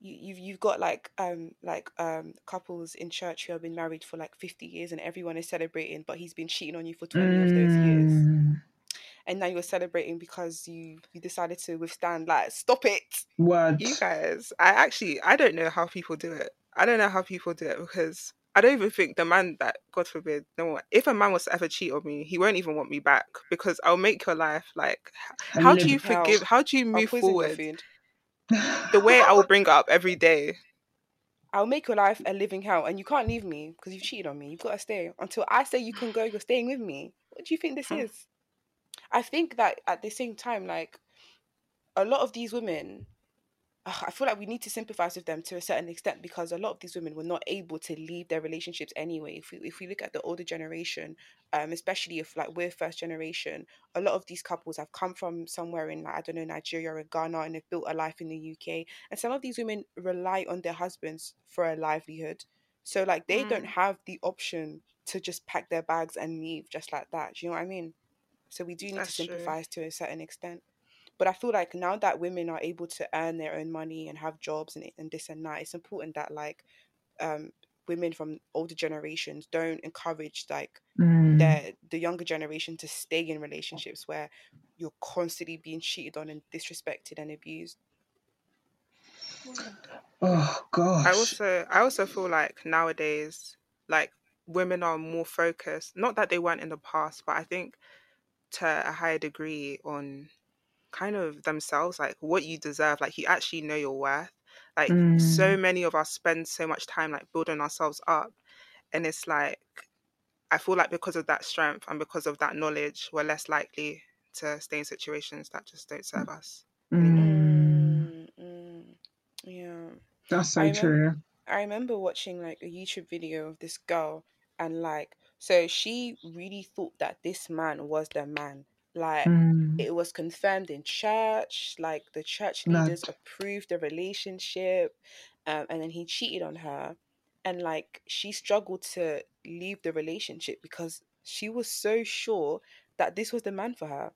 you, you've you've got like um like um couples in church who have been married for like fifty years, and everyone is celebrating, but he's been cheating on you for twenty mm. of those years, and now you're celebrating because you you decided to withstand. Like, stop it. What? You guys, I actually I don't know how people do it. I don't know how people do it because I don't even think the man that, God forbid, no one, if a man was to ever cheat on me, he won't even want me back, because I'll make your life, like, and how do you hell. forgive? How do you move forward? The way I will bring it up every day. I'll make your life a living hell, and you can't leave me because you've cheated on me. You've got to stay until I say you can go. You're staying with me. What do you think this huh. is? I think that at the same time, like, a lot of these women, I feel like we need to sympathize with them to a certain extent, because a lot of these women were not able to leave their relationships anyway. If we if we look at the older generation, um, especially if, like, we're first generation, a lot of these couples have come from somewhere in, like, I don't know, Nigeria or Ghana, and they've built a life in the U K. And some of these women rely on their husbands for a livelihood. So, like, they mm. don't have the option to just pack their bags and leave just like that. Do you know what I mean? So we do need That's to sympathize true. to a certain extent. But I feel like now that women are able to earn their own money and have jobs and, and this and that, it's important that, like, um, women from older generations don't encourage, like, mm. their, the younger generation to stay in relationships where you're constantly being cheated on and disrespected and abused. Oh, gosh. I also, I also feel like nowadays, like, women are more focused, not that they weren't in the past, but I think to a higher degree on... kind of themselves, like, what you deserve, like, you actually know your worth, like, mm. so many of us spend so much time, like, building ourselves up, and it's like I feel like because of that strength and because of that knowledge, we're less likely to stay in situations that just don't serve us. Mm. Mm. Yeah. That's so I remember, true. I remember watching like a YouTube video of this girl, and like, so she really thought that this man was the man. Like, mm. it was confirmed in church, like the church leaders Love. approved the relationship, um, and then he cheated on her. And like, she struggled to leave the relationship because she was so sure that this was the man for her.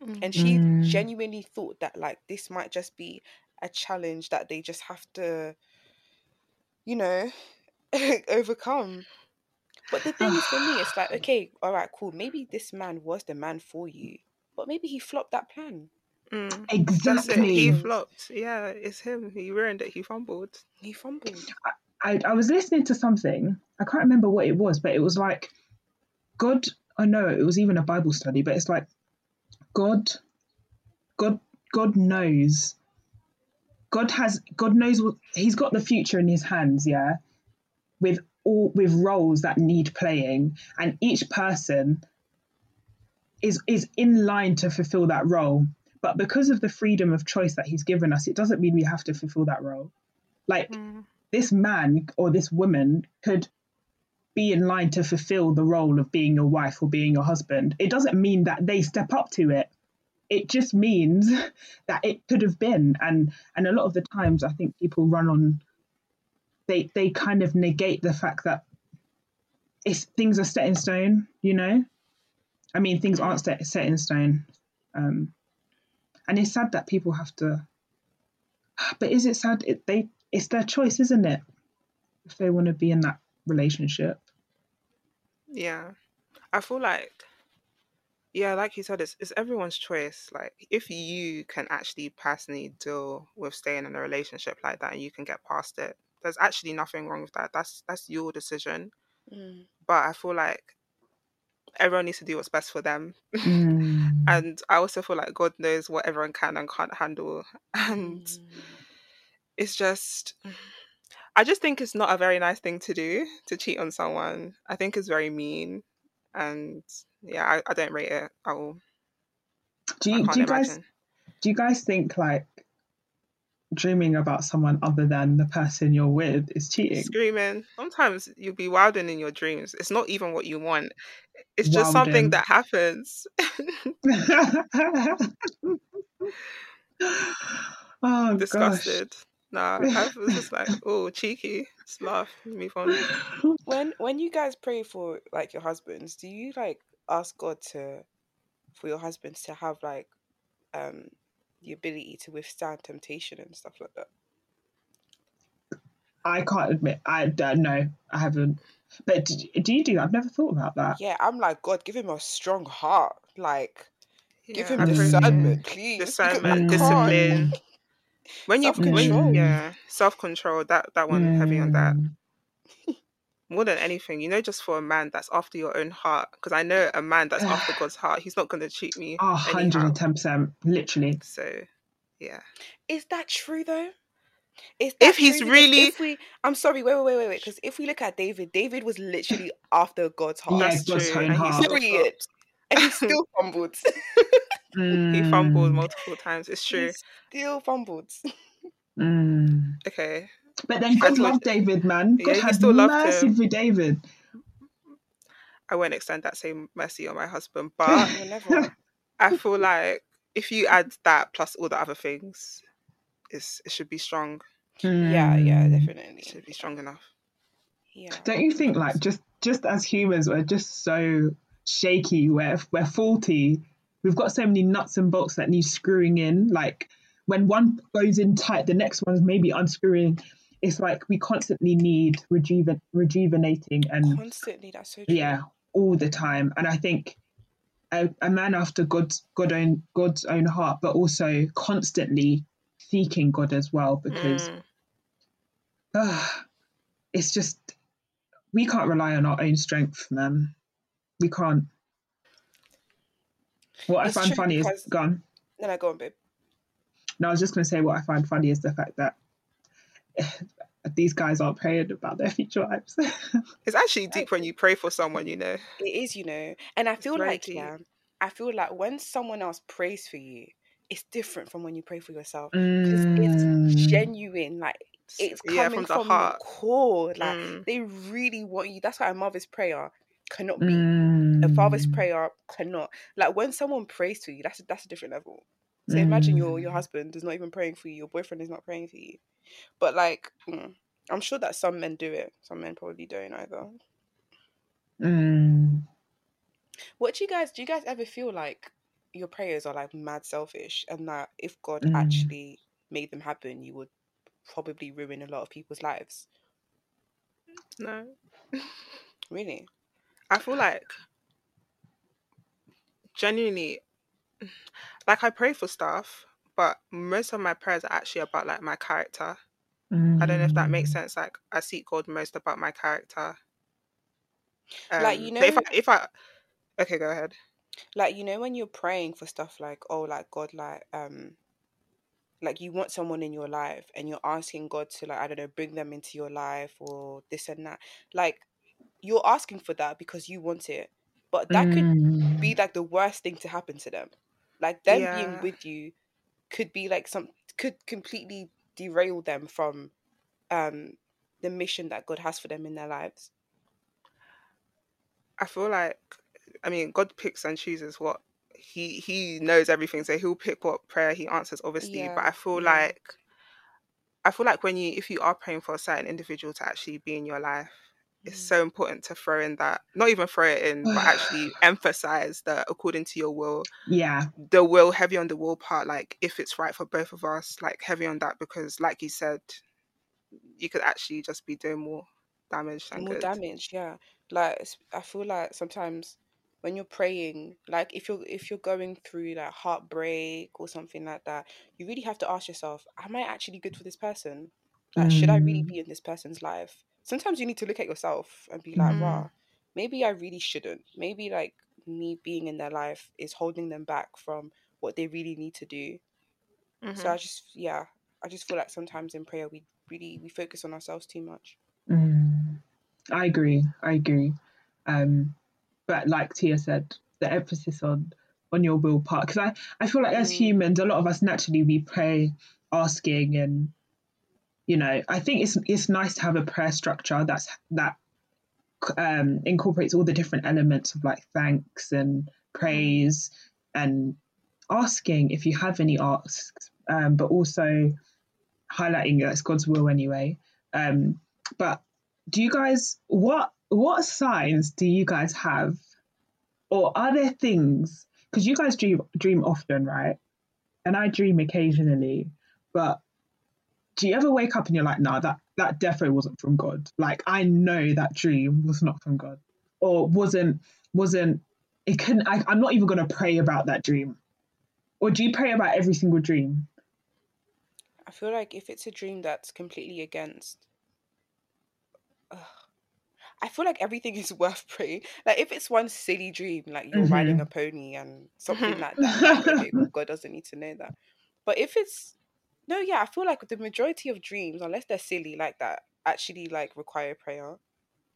Mm. And she mm. genuinely thought that like, this might just be a challenge that they just have to, you know, overcome. But the thing is, for me, it's like, okay, all right, cool. Maybe this man was the man for you, but maybe he flopped that plan. Mm. Exactly. He flopped. Yeah, it's him. He ruined it. He fumbled. He fumbled. I, I, I was listening to something. I can't remember what it was, but it was like, God, I know it was even a Bible study, but it's like, God, God, God knows. God has, God knows what, he's got the future in his hands, yeah? With all, with roles that need playing, and each person is is in line to fulfill that role. But because of the freedom of choice that he's given us, it doesn't mean we have to fulfill that role. Like, mm. this man or this woman could be in line to fulfill the role of being your wife or being your husband. It doesn't mean that they step up to it. It just means that it could have been. And and a lot of the times I think people run on, they they kind of negate the fact that if things are set in stone, you know? I mean, things aren't set, set in stone. Um, and it's sad that people have to... But is it sad? It, they It's their choice, isn't it? If they want to be in that relationship. Yeah. I feel like... Yeah, like you said, it's it's everyone's choice. Like, if you can actually personally deal with staying in a relationship like that and you can get past it, there's actually nothing wrong with that. That's that's your decision. Mm. But I feel like everyone needs to do what's best for them. Mm. And I also feel like God knows what everyone can and can't handle. And mm. it's just... I just think it's not a very nice thing to do, to cheat on someone. I think it's very mean. And... yeah, I, I don't rate it at all. Do you, do you guys do you guys think like dreaming about someone other than the person you're with is cheating? Screaming. Sometimes you'll be wilding in your dreams. It's not even what you want. It's just wilding. Something that happens. Oh, disgusted. Gosh. Nah, I was just like, oh, cheeky. Just laugh. Move on. When when you guys pray for like your husbands, do you like ask God to, for your husbands to have like um the ability to withstand temptation and stuff like that? I can't admit I don't uh, know I haven't but do, do you do that? I've never thought about that. Yeah, I'm like, God, give him a strong heart, like yeah, give him discernment, please. Discernment, discipline. When you self-control. Yeah, self-control, that that one, yeah. Heavy on that. More than anything, you know, just for a man that's after your own heart, because I know a man that's after God's heart, he's not going to cheat me. Oh, one hundred ten percent, literally. So, yeah. Is that true, though? Is that if true? He's because really... If we... I'm sorry, wait, wait, wait, wait, because if we look at David, David was literally after God's heart. Yeah, that's God's true. And heart. He's brilliant. And he still fumbled. Mm. He fumbled multiple times. It's true. He still fumbled. Mm. Okay. But then God loved David, man. God yeah, had mercy for David. I won't extend that same mercy on my husband, but I feel like if you add that plus all the other things, it's, it should be strong. Mm. Yeah, yeah, definitely. It should be strong enough. Yeah. Don't you think, like, just, just as humans, we're just so shaky, we're, we're faulty. We've got so many nuts and bolts that need screwing in. Like, when one goes in tight, the next one's maybe unscrewing. It's like we constantly need rejuven- rejuvenating and constantly. That's so true. Yeah, all the time. And I think a, a man after God's God own God's own heart, but also constantly seeking God as well, because mm. uh, it's just we can't rely on our own strength, man. We can't. What it's I find funny because... is gone. No, no, go on, babe. No, I was just going to say what I find funny is the fact that these guys are praying about their future lives. It's actually deep when you pray for someone, you know. It is, you know. And I feel like, deep. yeah, I feel like when someone else prays for you, it's different from when you pray for yourself. Because mm. it's genuine, like, it's coming yeah, from, from the heart. The core. Like, mm. they really want you. That's why a mother's prayer cannot be. Mm. A father's prayer cannot. Like, when someone prays for you, that's a, that's a different level. So mm. imagine your, your husband is not even praying for you. Your boyfriend is not praying for you. But, like, mm, I'm sure that some men do it. Some men probably don't either. Mm. What do you guys, do you guys ever feel like your prayers are, like, mad selfish, and that if God mm. actually made them happen, you would probably ruin a lot of people's lives? No. Really? I feel like, genuinely, like, I pray for stuff, but most of my prayers are actually about, like, my character. Mm. I don't know if that makes sense. Like, I seek God most about my character. Um, like, you know, if I, if I, okay, go ahead. Like, you know, when you're praying for stuff like, oh, like, God, like, um, like, you want someone in your life and you're asking God to, like, I don't know, bring them into your life or this and that. Like, you're asking for that because you want it. But that mm. could be, like, the worst thing to happen to them. Like, them yeah. being with you could be, like, some, could completely derail them from um, the mission that God has for them in their lives. I feel like, I mean, God picks and chooses what he he knows everything, so he'll pick what prayer he answers, obviously. Yeah, but I feel yeah. like I feel like when you if you are praying for a certain individual to actually be in your life, mm. it's so important to throw in that, not even throw it in, but actually emphasize that according to your will. Yeah. The will, heavy on the will part, like, if it's right for both of us, like, heavy on that, because like you said, you could actually just be doing more damage than more good. damage, yeah. Like, I feel like sometimes when you're praying, like, if you're if you're going through, like, heartbreak or something like that, you really have to ask yourself, am I actually good for this person? Like, mm. should I really be in this person's life? Sometimes you need to look at yourself and be like, mm. wow, maybe I really shouldn't. Maybe, like, me being in their life is holding them back from what they really need to do. Mm-hmm. So I just, yeah, I just feel like sometimes in prayer we really, we focus on ourselves too much. Mm. I agree, I agree. Um... But like Tia said, the emphasis on, on your will part. Because I, I feel like as humans, a lot of us naturally, we pray asking, and, you know, I think it's it's nice to have a prayer structure that's that um, incorporates all the different elements of, like, thanks and praise and asking if you have any asks, um, but also highlighting that's God's will anyway. Um, but do you guys, what... What signs do you guys have, or are there things, because you guys dream, dream often, right? And I dream occasionally, but do you ever wake up and you're like, nah, that, that defo wasn't from God. Like, I know that dream was not from God, or wasn't, wasn't, it couldn't, I, I'm not even going to pray about that dream. Or do you pray about every single dream? I feel like if it's a dream that's completely against, ugh. I feel like everything is worth praying. Like, if it's one silly dream, like you're mm-hmm. riding a pony and something like that, okay, well, God doesn't need to know that. But if it's, no, yeah, I feel like the majority of dreams, unless they're silly like that, actually, like, require prayer.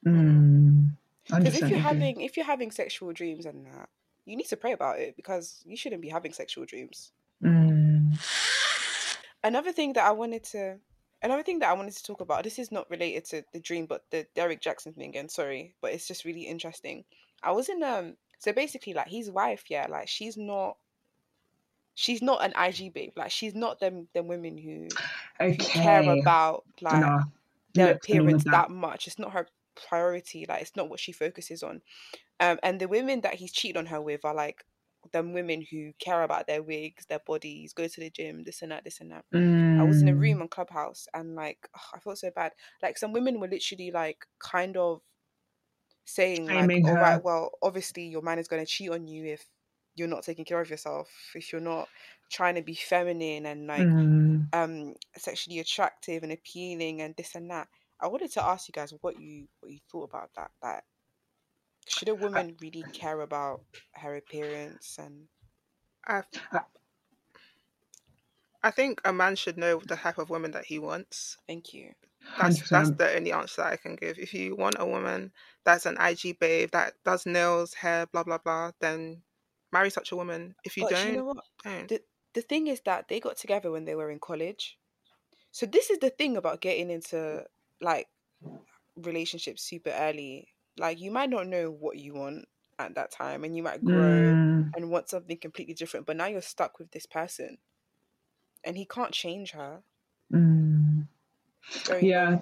Mm. Because if you're having, if you're having sexual dreams and that, you need to pray about it, because you shouldn't be having sexual dreams. Mm. Another thing that I wanted to... Another thing that I wanted to talk about, this is not related to the dream, but the Derek Jackson thing again, sorry, but it's just really interesting. I was in, um, so basically, like, his wife, yeah, like, she's not, she's not an I G babe. Like, she's not them, them women who, okay. who care about, like, nah. their Look, appearance that. that much. It's not her priority. Like, it's not what she focuses on. Um, and the women that he's cheated on her with are, like, them women who care about their wigs, their bodies, go to the gym, this and that, this and that. Mm. I was in a room on Clubhouse, and, like, ugh, I felt so bad. Like, some women were literally, like, kind of saying, like, all right, well, obviously your man is going to cheat on you if you're not taking care of yourself, if you're not trying to be feminine and, like, mm. um, sexually attractive and appealing and this and that. I wanted to ask you guys what you what you thought about that. That should a woman really care about her appearance? And I, I think a man should know the type of woman that he wants. Thank you. That's, that's the only answer that I can give. If you want a woman that's an I G babe, that does nails, hair, blah, blah, blah, then marry such a woman. If you but don't, you know what? don't. The, the thing is that they got together when they were in college. So this is the thing about getting into, like, relationships super early. Like, you might not know what you want at that time, and you might grow mm. and want something completely different. But now you're stuck with this person, and he can't change her. Mm. Yeah,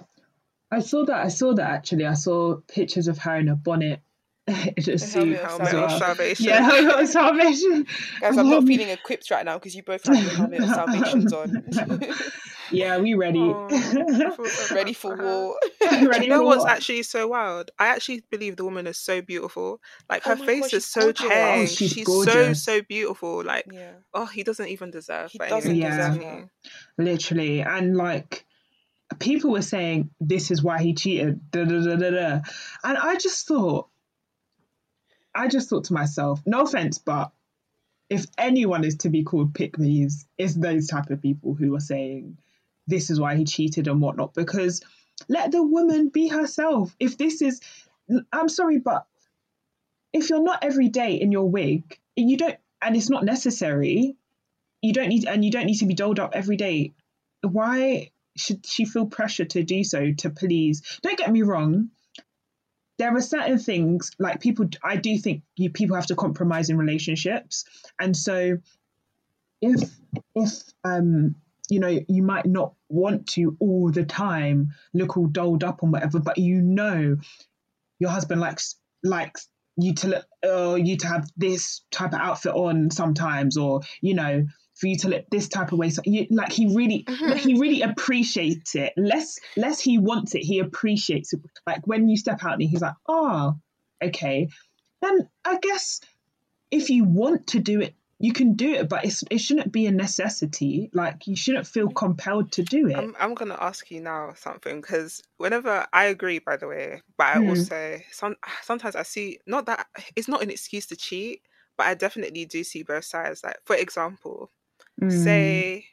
I saw that. I saw that actually. I saw pictures of her in a bonnet. It just seems helmet well. of salvation. Yeah, helmet of salvation. Guys, I'm not feeling equipped right now because you both have your helmet of salvations on. Yeah, we ready. Oh, ready for war. Ready you know for what's war. Actually so wild? I actually believe the woman is so beautiful. Like, her oh face gosh, is so changed. Oh, she's she's so, so beautiful. Like, yeah. oh, he doesn't even deserve. He doesn't yeah. deserve me. Literally. And, like, people were saying, this is why he cheated. Da, da, da, da, da. And I just thought, I just thought to myself, no offense, but if anyone is to be called pick me's, it's those type of people who are saying, this is why he cheated and whatnot, because let the woman be herself. If this is, I'm sorry, but if you're not every day in your wig, you don't, and it's not necessary, you don't need, and you don't need to be dolled up every day. Why should she feel pressure to do so, to please? Don't get me wrong. There are certain things, like people, I do think you people have to compromise in relationships. And so if, if, um, you know, you might not want to all the time look all dolled up and whatever, but you know your husband likes likes you to look, or you to have this type of outfit on sometimes, or you know, for you to look this type of way. So you, like he really, mm-hmm. like he really appreciates it. Less, less he wants it, he appreciates it. Like when you step out and he's like, oh, okay. Then I guess if you want to do it, you can do it, but it's, it shouldn't be a necessity. Like, you shouldn't feel compelled to do it. I'm, I'm going to ask you now something, because whenever I agree, by the way, but I mm. also, some, sometimes I see, not that, it's not an excuse to cheat, but I definitely do see both sides. Like, for example, mm. say,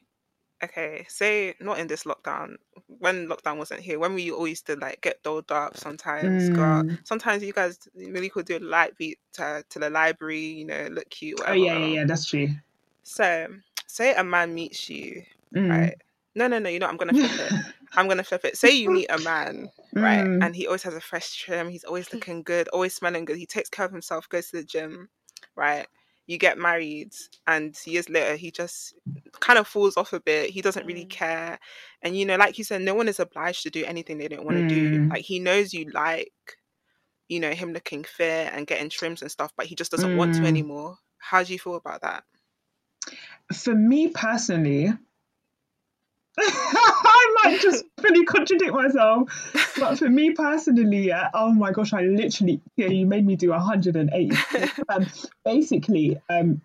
okay, say not in this lockdown, when lockdown wasn't here, when we all used to, like, get dolled up sometimes, mm. go out. Sometimes you guys really could do a light beat to, to the library, you know, look cute, whatever. Oh, yeah, yeah, yeah, that's true. So, say a man meets you, mm. right? No, no, no, you know, I'm going to flip it. I'm going to flip it. Say you meet a man, right? Mm. And he always has a fresh trim. He's always looking good, always smelling good. He takes care of himself, goes to the gym, right? You get married, and years later, he just kind of falls off a bit. He doesn't really care. And, you know, like you said, no one is obliged to do anything they don't want mm. to do. Like, he knows you like, you know, him looking fit and getting trims and stuff, but he just doesn't mm. want to anymore. How do you feel about that? For me personally, I might just really contradict myself, but for me personally, yeah, oh my gosh, I literally, yeah, you made me do one hundred eighty. um, basically, um,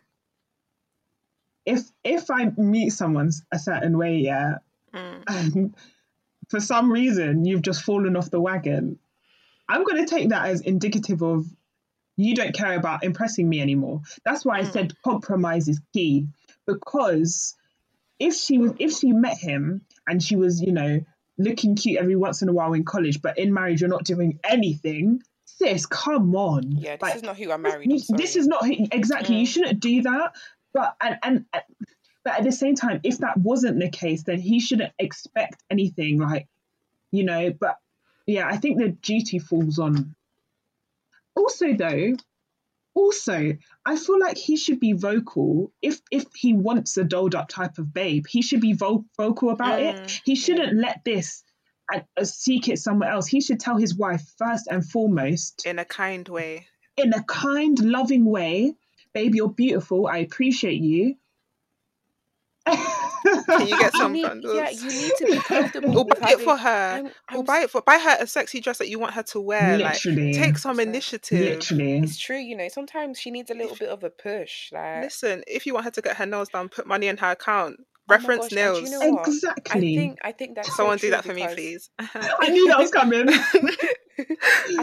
if if I meet someone a certain way, yeah, mm. and for some reason you've just fallen off the wagon, I'm going to take that as indicative of you don't care about impressing me anymore. That's why mm. I said compromise is key, because if she was, if she met him and she was, you know, looking cute every once in a while in college, but in marriage you're not doing anything, sis, come on. Yeah, this like, is not who I married. This, this is not who, exactly. Mm. You shouldn't do that. But and, and but at the same time, if that wasn't the case, then he shouldn't expect anything. Like, you know. But yeah, I think the duty falls on. Also, though. Also, I feel like he should be vocal. If if he wants a dolled up type of babe, he should be vo- vocal about mm. it. He shouldn't let this and uh, seek it somewhere else. He should tell his wife first and foremost. In a kind way. In a kind, loving way. Babe, you're beautiful. I appreciate you. Can you get some bundles? Yeah, you need to be comfortable. Or buy it for her. Or buy it for buy her a sexy dress that you want her to wear. Literally. Like, take some initiative. Literally. It's true, you know. Sometimes she needs a little bit of a push. Like, listen, if you want her to get her nails done, put money in her account. Reference oh gosh, nails. You know exactly. I think I think that's someone so do that for me, please. I knew that was coming. I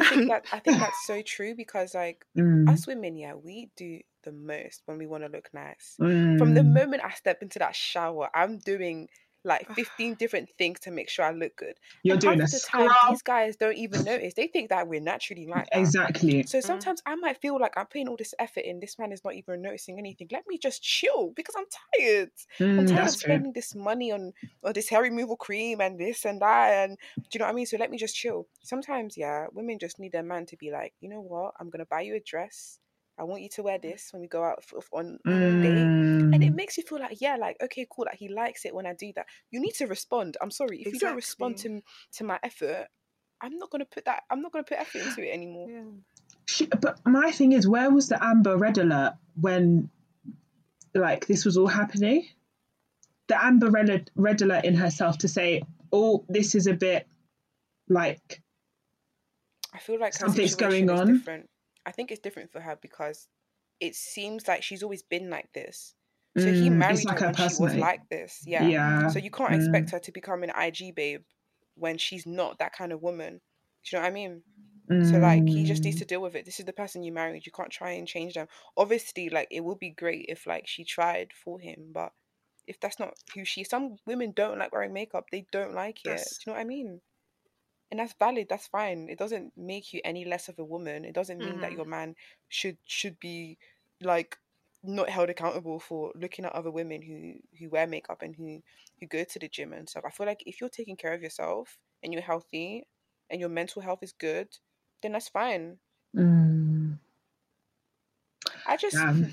think that I think that's so true because like mm. us women, yeah, we do the most when we want to look nice. Mm. From the moment I step into that shower, I'm doing like fifteen different things to make sure I look good. You're and doing a scrub. These guys don't even notice. They think that we're naturally like that. Exactly. So sometimes I might feel like I'm putting all this effort in. This man is not even noticing anything. Let me just chill because I'm tired. Mm, I'm tired of spending true. this money on or this hair removal cream and this and that. And do you know what I mean? So let me just chill. Sometimes, yeah, women just need their man to be like, you know what? I'm going to buy you a dress. I want you to wear this when we go out for, on a mm. date. And it makes you feel like, yeah, like, okay, cool. Like, he likes it when I do that. You need to respond. I'm sorry. If exactly. you don't respond to to my effort, I'm not going to put that, I'm not going to put effort into it anymore. Yeah. She, but my thing is, where was the Amber Red Alert when, like, this was all happening? The Amber Red, Red Alert in herself to say, oh, this is a bit, like, I feel like something's going on. Different. I think it's different for her because it seems like she's always been like this. So mm, he married like her when she was like this. Yeah. yeah. So you can't mm. expect her to become an I G babe when she's not that kind of woman. Do you know what I mean? Mm. So like, he just needs to deal with it. This is the person you married. You can't try and change them. Obviously, like, it would be great if like she tried for him, but if that's not who she is, some women don't like wearing makeup. They don't like it. That's... Do you know what I mean? And that's valid, that's fine. It doesn't make you any less of a woman. It doesn't mean mm-hmm. that your man should should be like not held accountable for looking at other women who, who wear makeup and who, who go to the gym and stuff. I feel like if you're taking care of yourself and you're healthy and your mental health is good, then that's fine. Mm. I just... Um.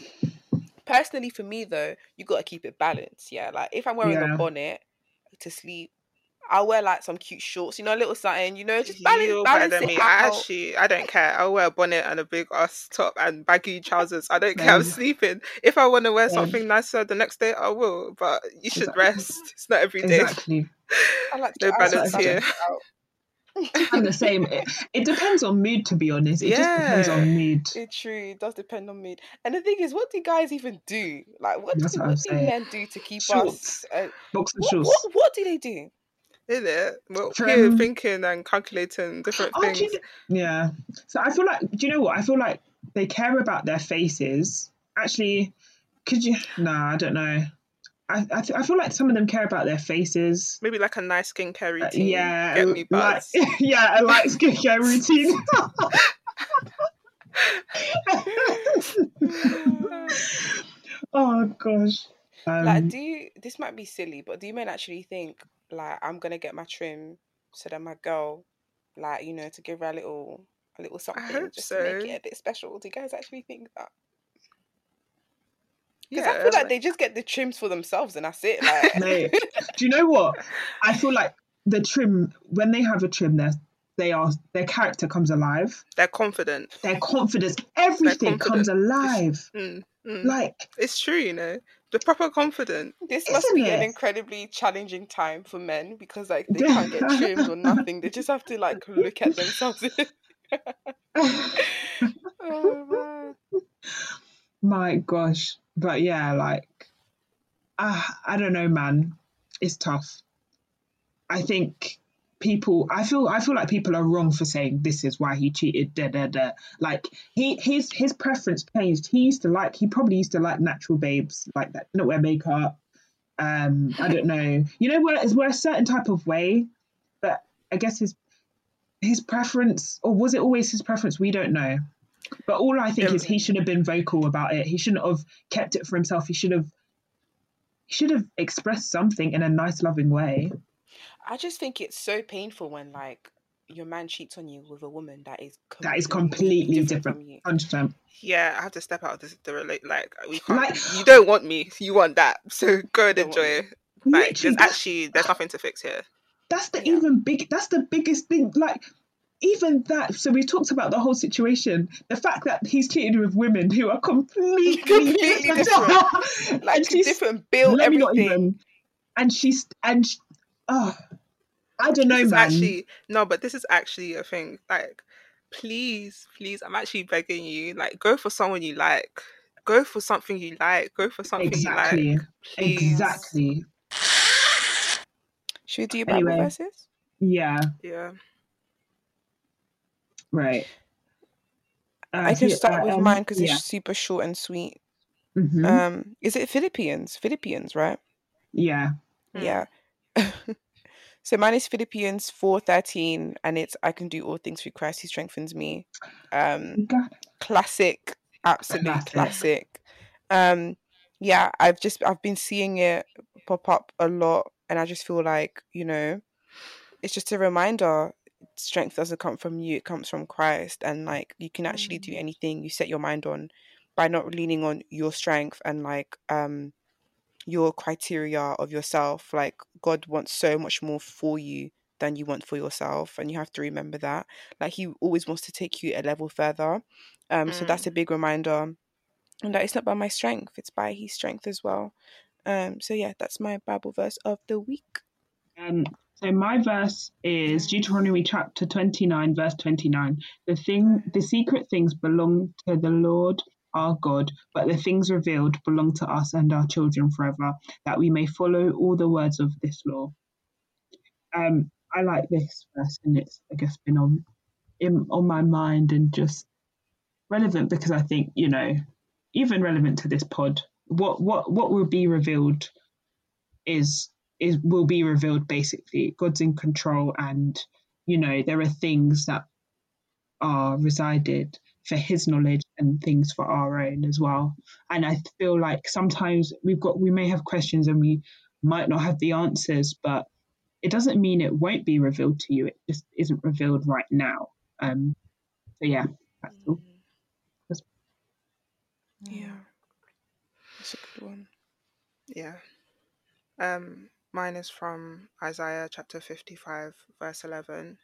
Personally, for me, though, you got to keep it balanced, yeah? Like, if I'm wearing yeah. a bonnet to sleep, I'll wear like some cute shorts, you know, a little something, you know, just balance, You're balance better than it me. out. I actually, I don't care. I'll wear a bonnet and a big ass top and baggy trousers. I don't care. I'm sleeping. If I want to wear something yeah. nicer the next day, I will. But you should exactly. rest. It's not every day. Exactly. I like to no balance here. I'm the same. It, it depends on mood, to be honest. It yeah. just depends on mood. It true. It does depend on mood. And the thing is, what do guys even do? Like, what That's do, what what do men do to keep shorts. us? Uh, Boxer what, shorts. What, what, what do they do? Is it? Well, you're thinking and calculating different oh, things. You, yeah. So I feel like, do you know what? I feel like they care about their faces. Actually, could you? Nah, I don't know. I I, th- I feel like some of them care about their faces. Maybe like a nice skincare routine. Uh, yeah. Get me buzz. Like, yeah, a light skincare routine. Oh, gosh. Um, like, do you, this might be silly, but do you men actually think, like, I'm gonna get my trim so that my girl, like, you know, to give her a little, a little something, I hope just so. to make it a bit special? Do you guys actually think that? Because yeah, I feel like they just get the trims for themselves and that's it. Like, mate, do you know what? I feel like the trim, when they have a trim, they're they are their character comes alive. They're confident. Their confidence, everything comes alive. It's, mm, mm. Like, it's true, you know. The proper confident. This must be it? an incredibly challenging time for men because, like, they can't get trimmed or nothing. They just have to, like, look at themselves. Oh, man. My gosh. But, yeah, like, uh, I don't know, man. It's tough. I think people... I feel I feel like people are wrong for saying this is why he cheated, da, da, da. Like, he his his preference changed. He used to like... He probably used to like natural babes like that. Not wear makeup. Um, I don't know. You know, we're, we're a certain type of way, but I guess his, his preference... Or was it always his preference? We don't know. But all I think yeah. is he should have been vocal about it. He shouldn't have kept it for himself. He should have... He should have expressed something in a nice, loving way. I just think it's so painful when, like, your man cheats on you with a woman that is completely, that is completely different, different from you. one hundred percent. Yeah, I have to step out of this. The relate, like, we can't, like, you don't want me, you want that. So go and enjoy it. Like, there's actually there's nothing to fix here. That's the yeah. even big. That's the biggest thing. Like, even that. So we talked about the whole situation. The fact that he's cheated with women who are completely, completely different, like different build, everything. Not even, and she's and. She, oh, I don't know, man. Actually, no, but this is actually a thing. Like, please, please, I'm actually begging you. Like, go for someone you like. Go for something you like. Go for something exactly. you like. Please. Exactly. Should we do Bible anyway, verses? Yeah. Yeah. Right. Uh, I can start uh, with um, mine because yeah. it's super short and sweet. Mm-hmm. Um, is it Philippians? Philippians, right? Yeah. Yeah. So mine is Philippians four thirteen, and it's, I can do all things through Christ who strengthens me. Um, classic, absolute classic. classic. Um, yeah, I've just, I've been seeing it pop up a lot, and I just feel like, you know, it's just a reminder, strength doesn't come from you, it comes from Christ. And like, you can actually mm-hmm. do anything you set your mind on by not leaning on your strength and like, um, your criteria of yourself. Like, God wants so much more for you than you want for yourself, and you have to remember that. Like, he always wants to take you a level further, um mm. so that's a big reminder, and that it's not by my strength, it's by his strength as well. Um so yeah, that's my Bible verse of the week. Um so my verse is Deuteronomy chapter twenty-nine verse twenty-nine. The thing the secret things belong to the Lord our God, but the things revealed belong to us and our children forever, that we may follow all the words of this law. Um, I like this verse, and it's, I guess, been on in, on my mind and just relevant, because I think, you know, even relevant to this pod, what what what will be revealed is is will be revealed basically. God's in control, and you know there are things that are resided for his knowledge and things for our own as well. And I feel like sometimes we've got we may have questions and we might not have the answers, but it doesn't mean it won't be revealed to you. It just isn't revealed right now. Um so yeah, that's all. That's... Yeah. That's a good one. Yeah. Um mine is from Isaiah chapter fifty-five verse eleven.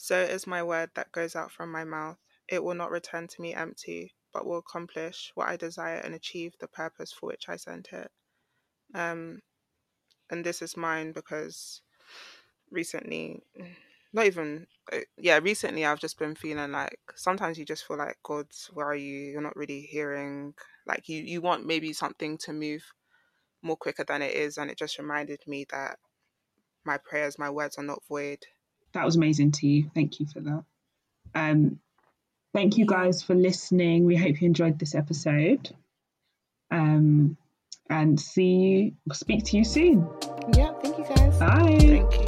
So is my word that goes out from my mouth. It will not return to me empty, but will accomplish what I desire and achieve the purpose for which I sent it. Um, and this is mine because recently, not even, yeah, recently I've just been feeling like, sometimes you just feel like, God, where are you? You're not really hearing. Like you, you want maybe something to move more quicker than it is. And it just reminded me that my prayers, my words are not void. That was amazing to you. Thank you for that. Um, Thank you guys for listening. We hope you enjoyed this episode. Um, and see you, speak to you soon. Yeah, thank you guys. Bye. Thank you.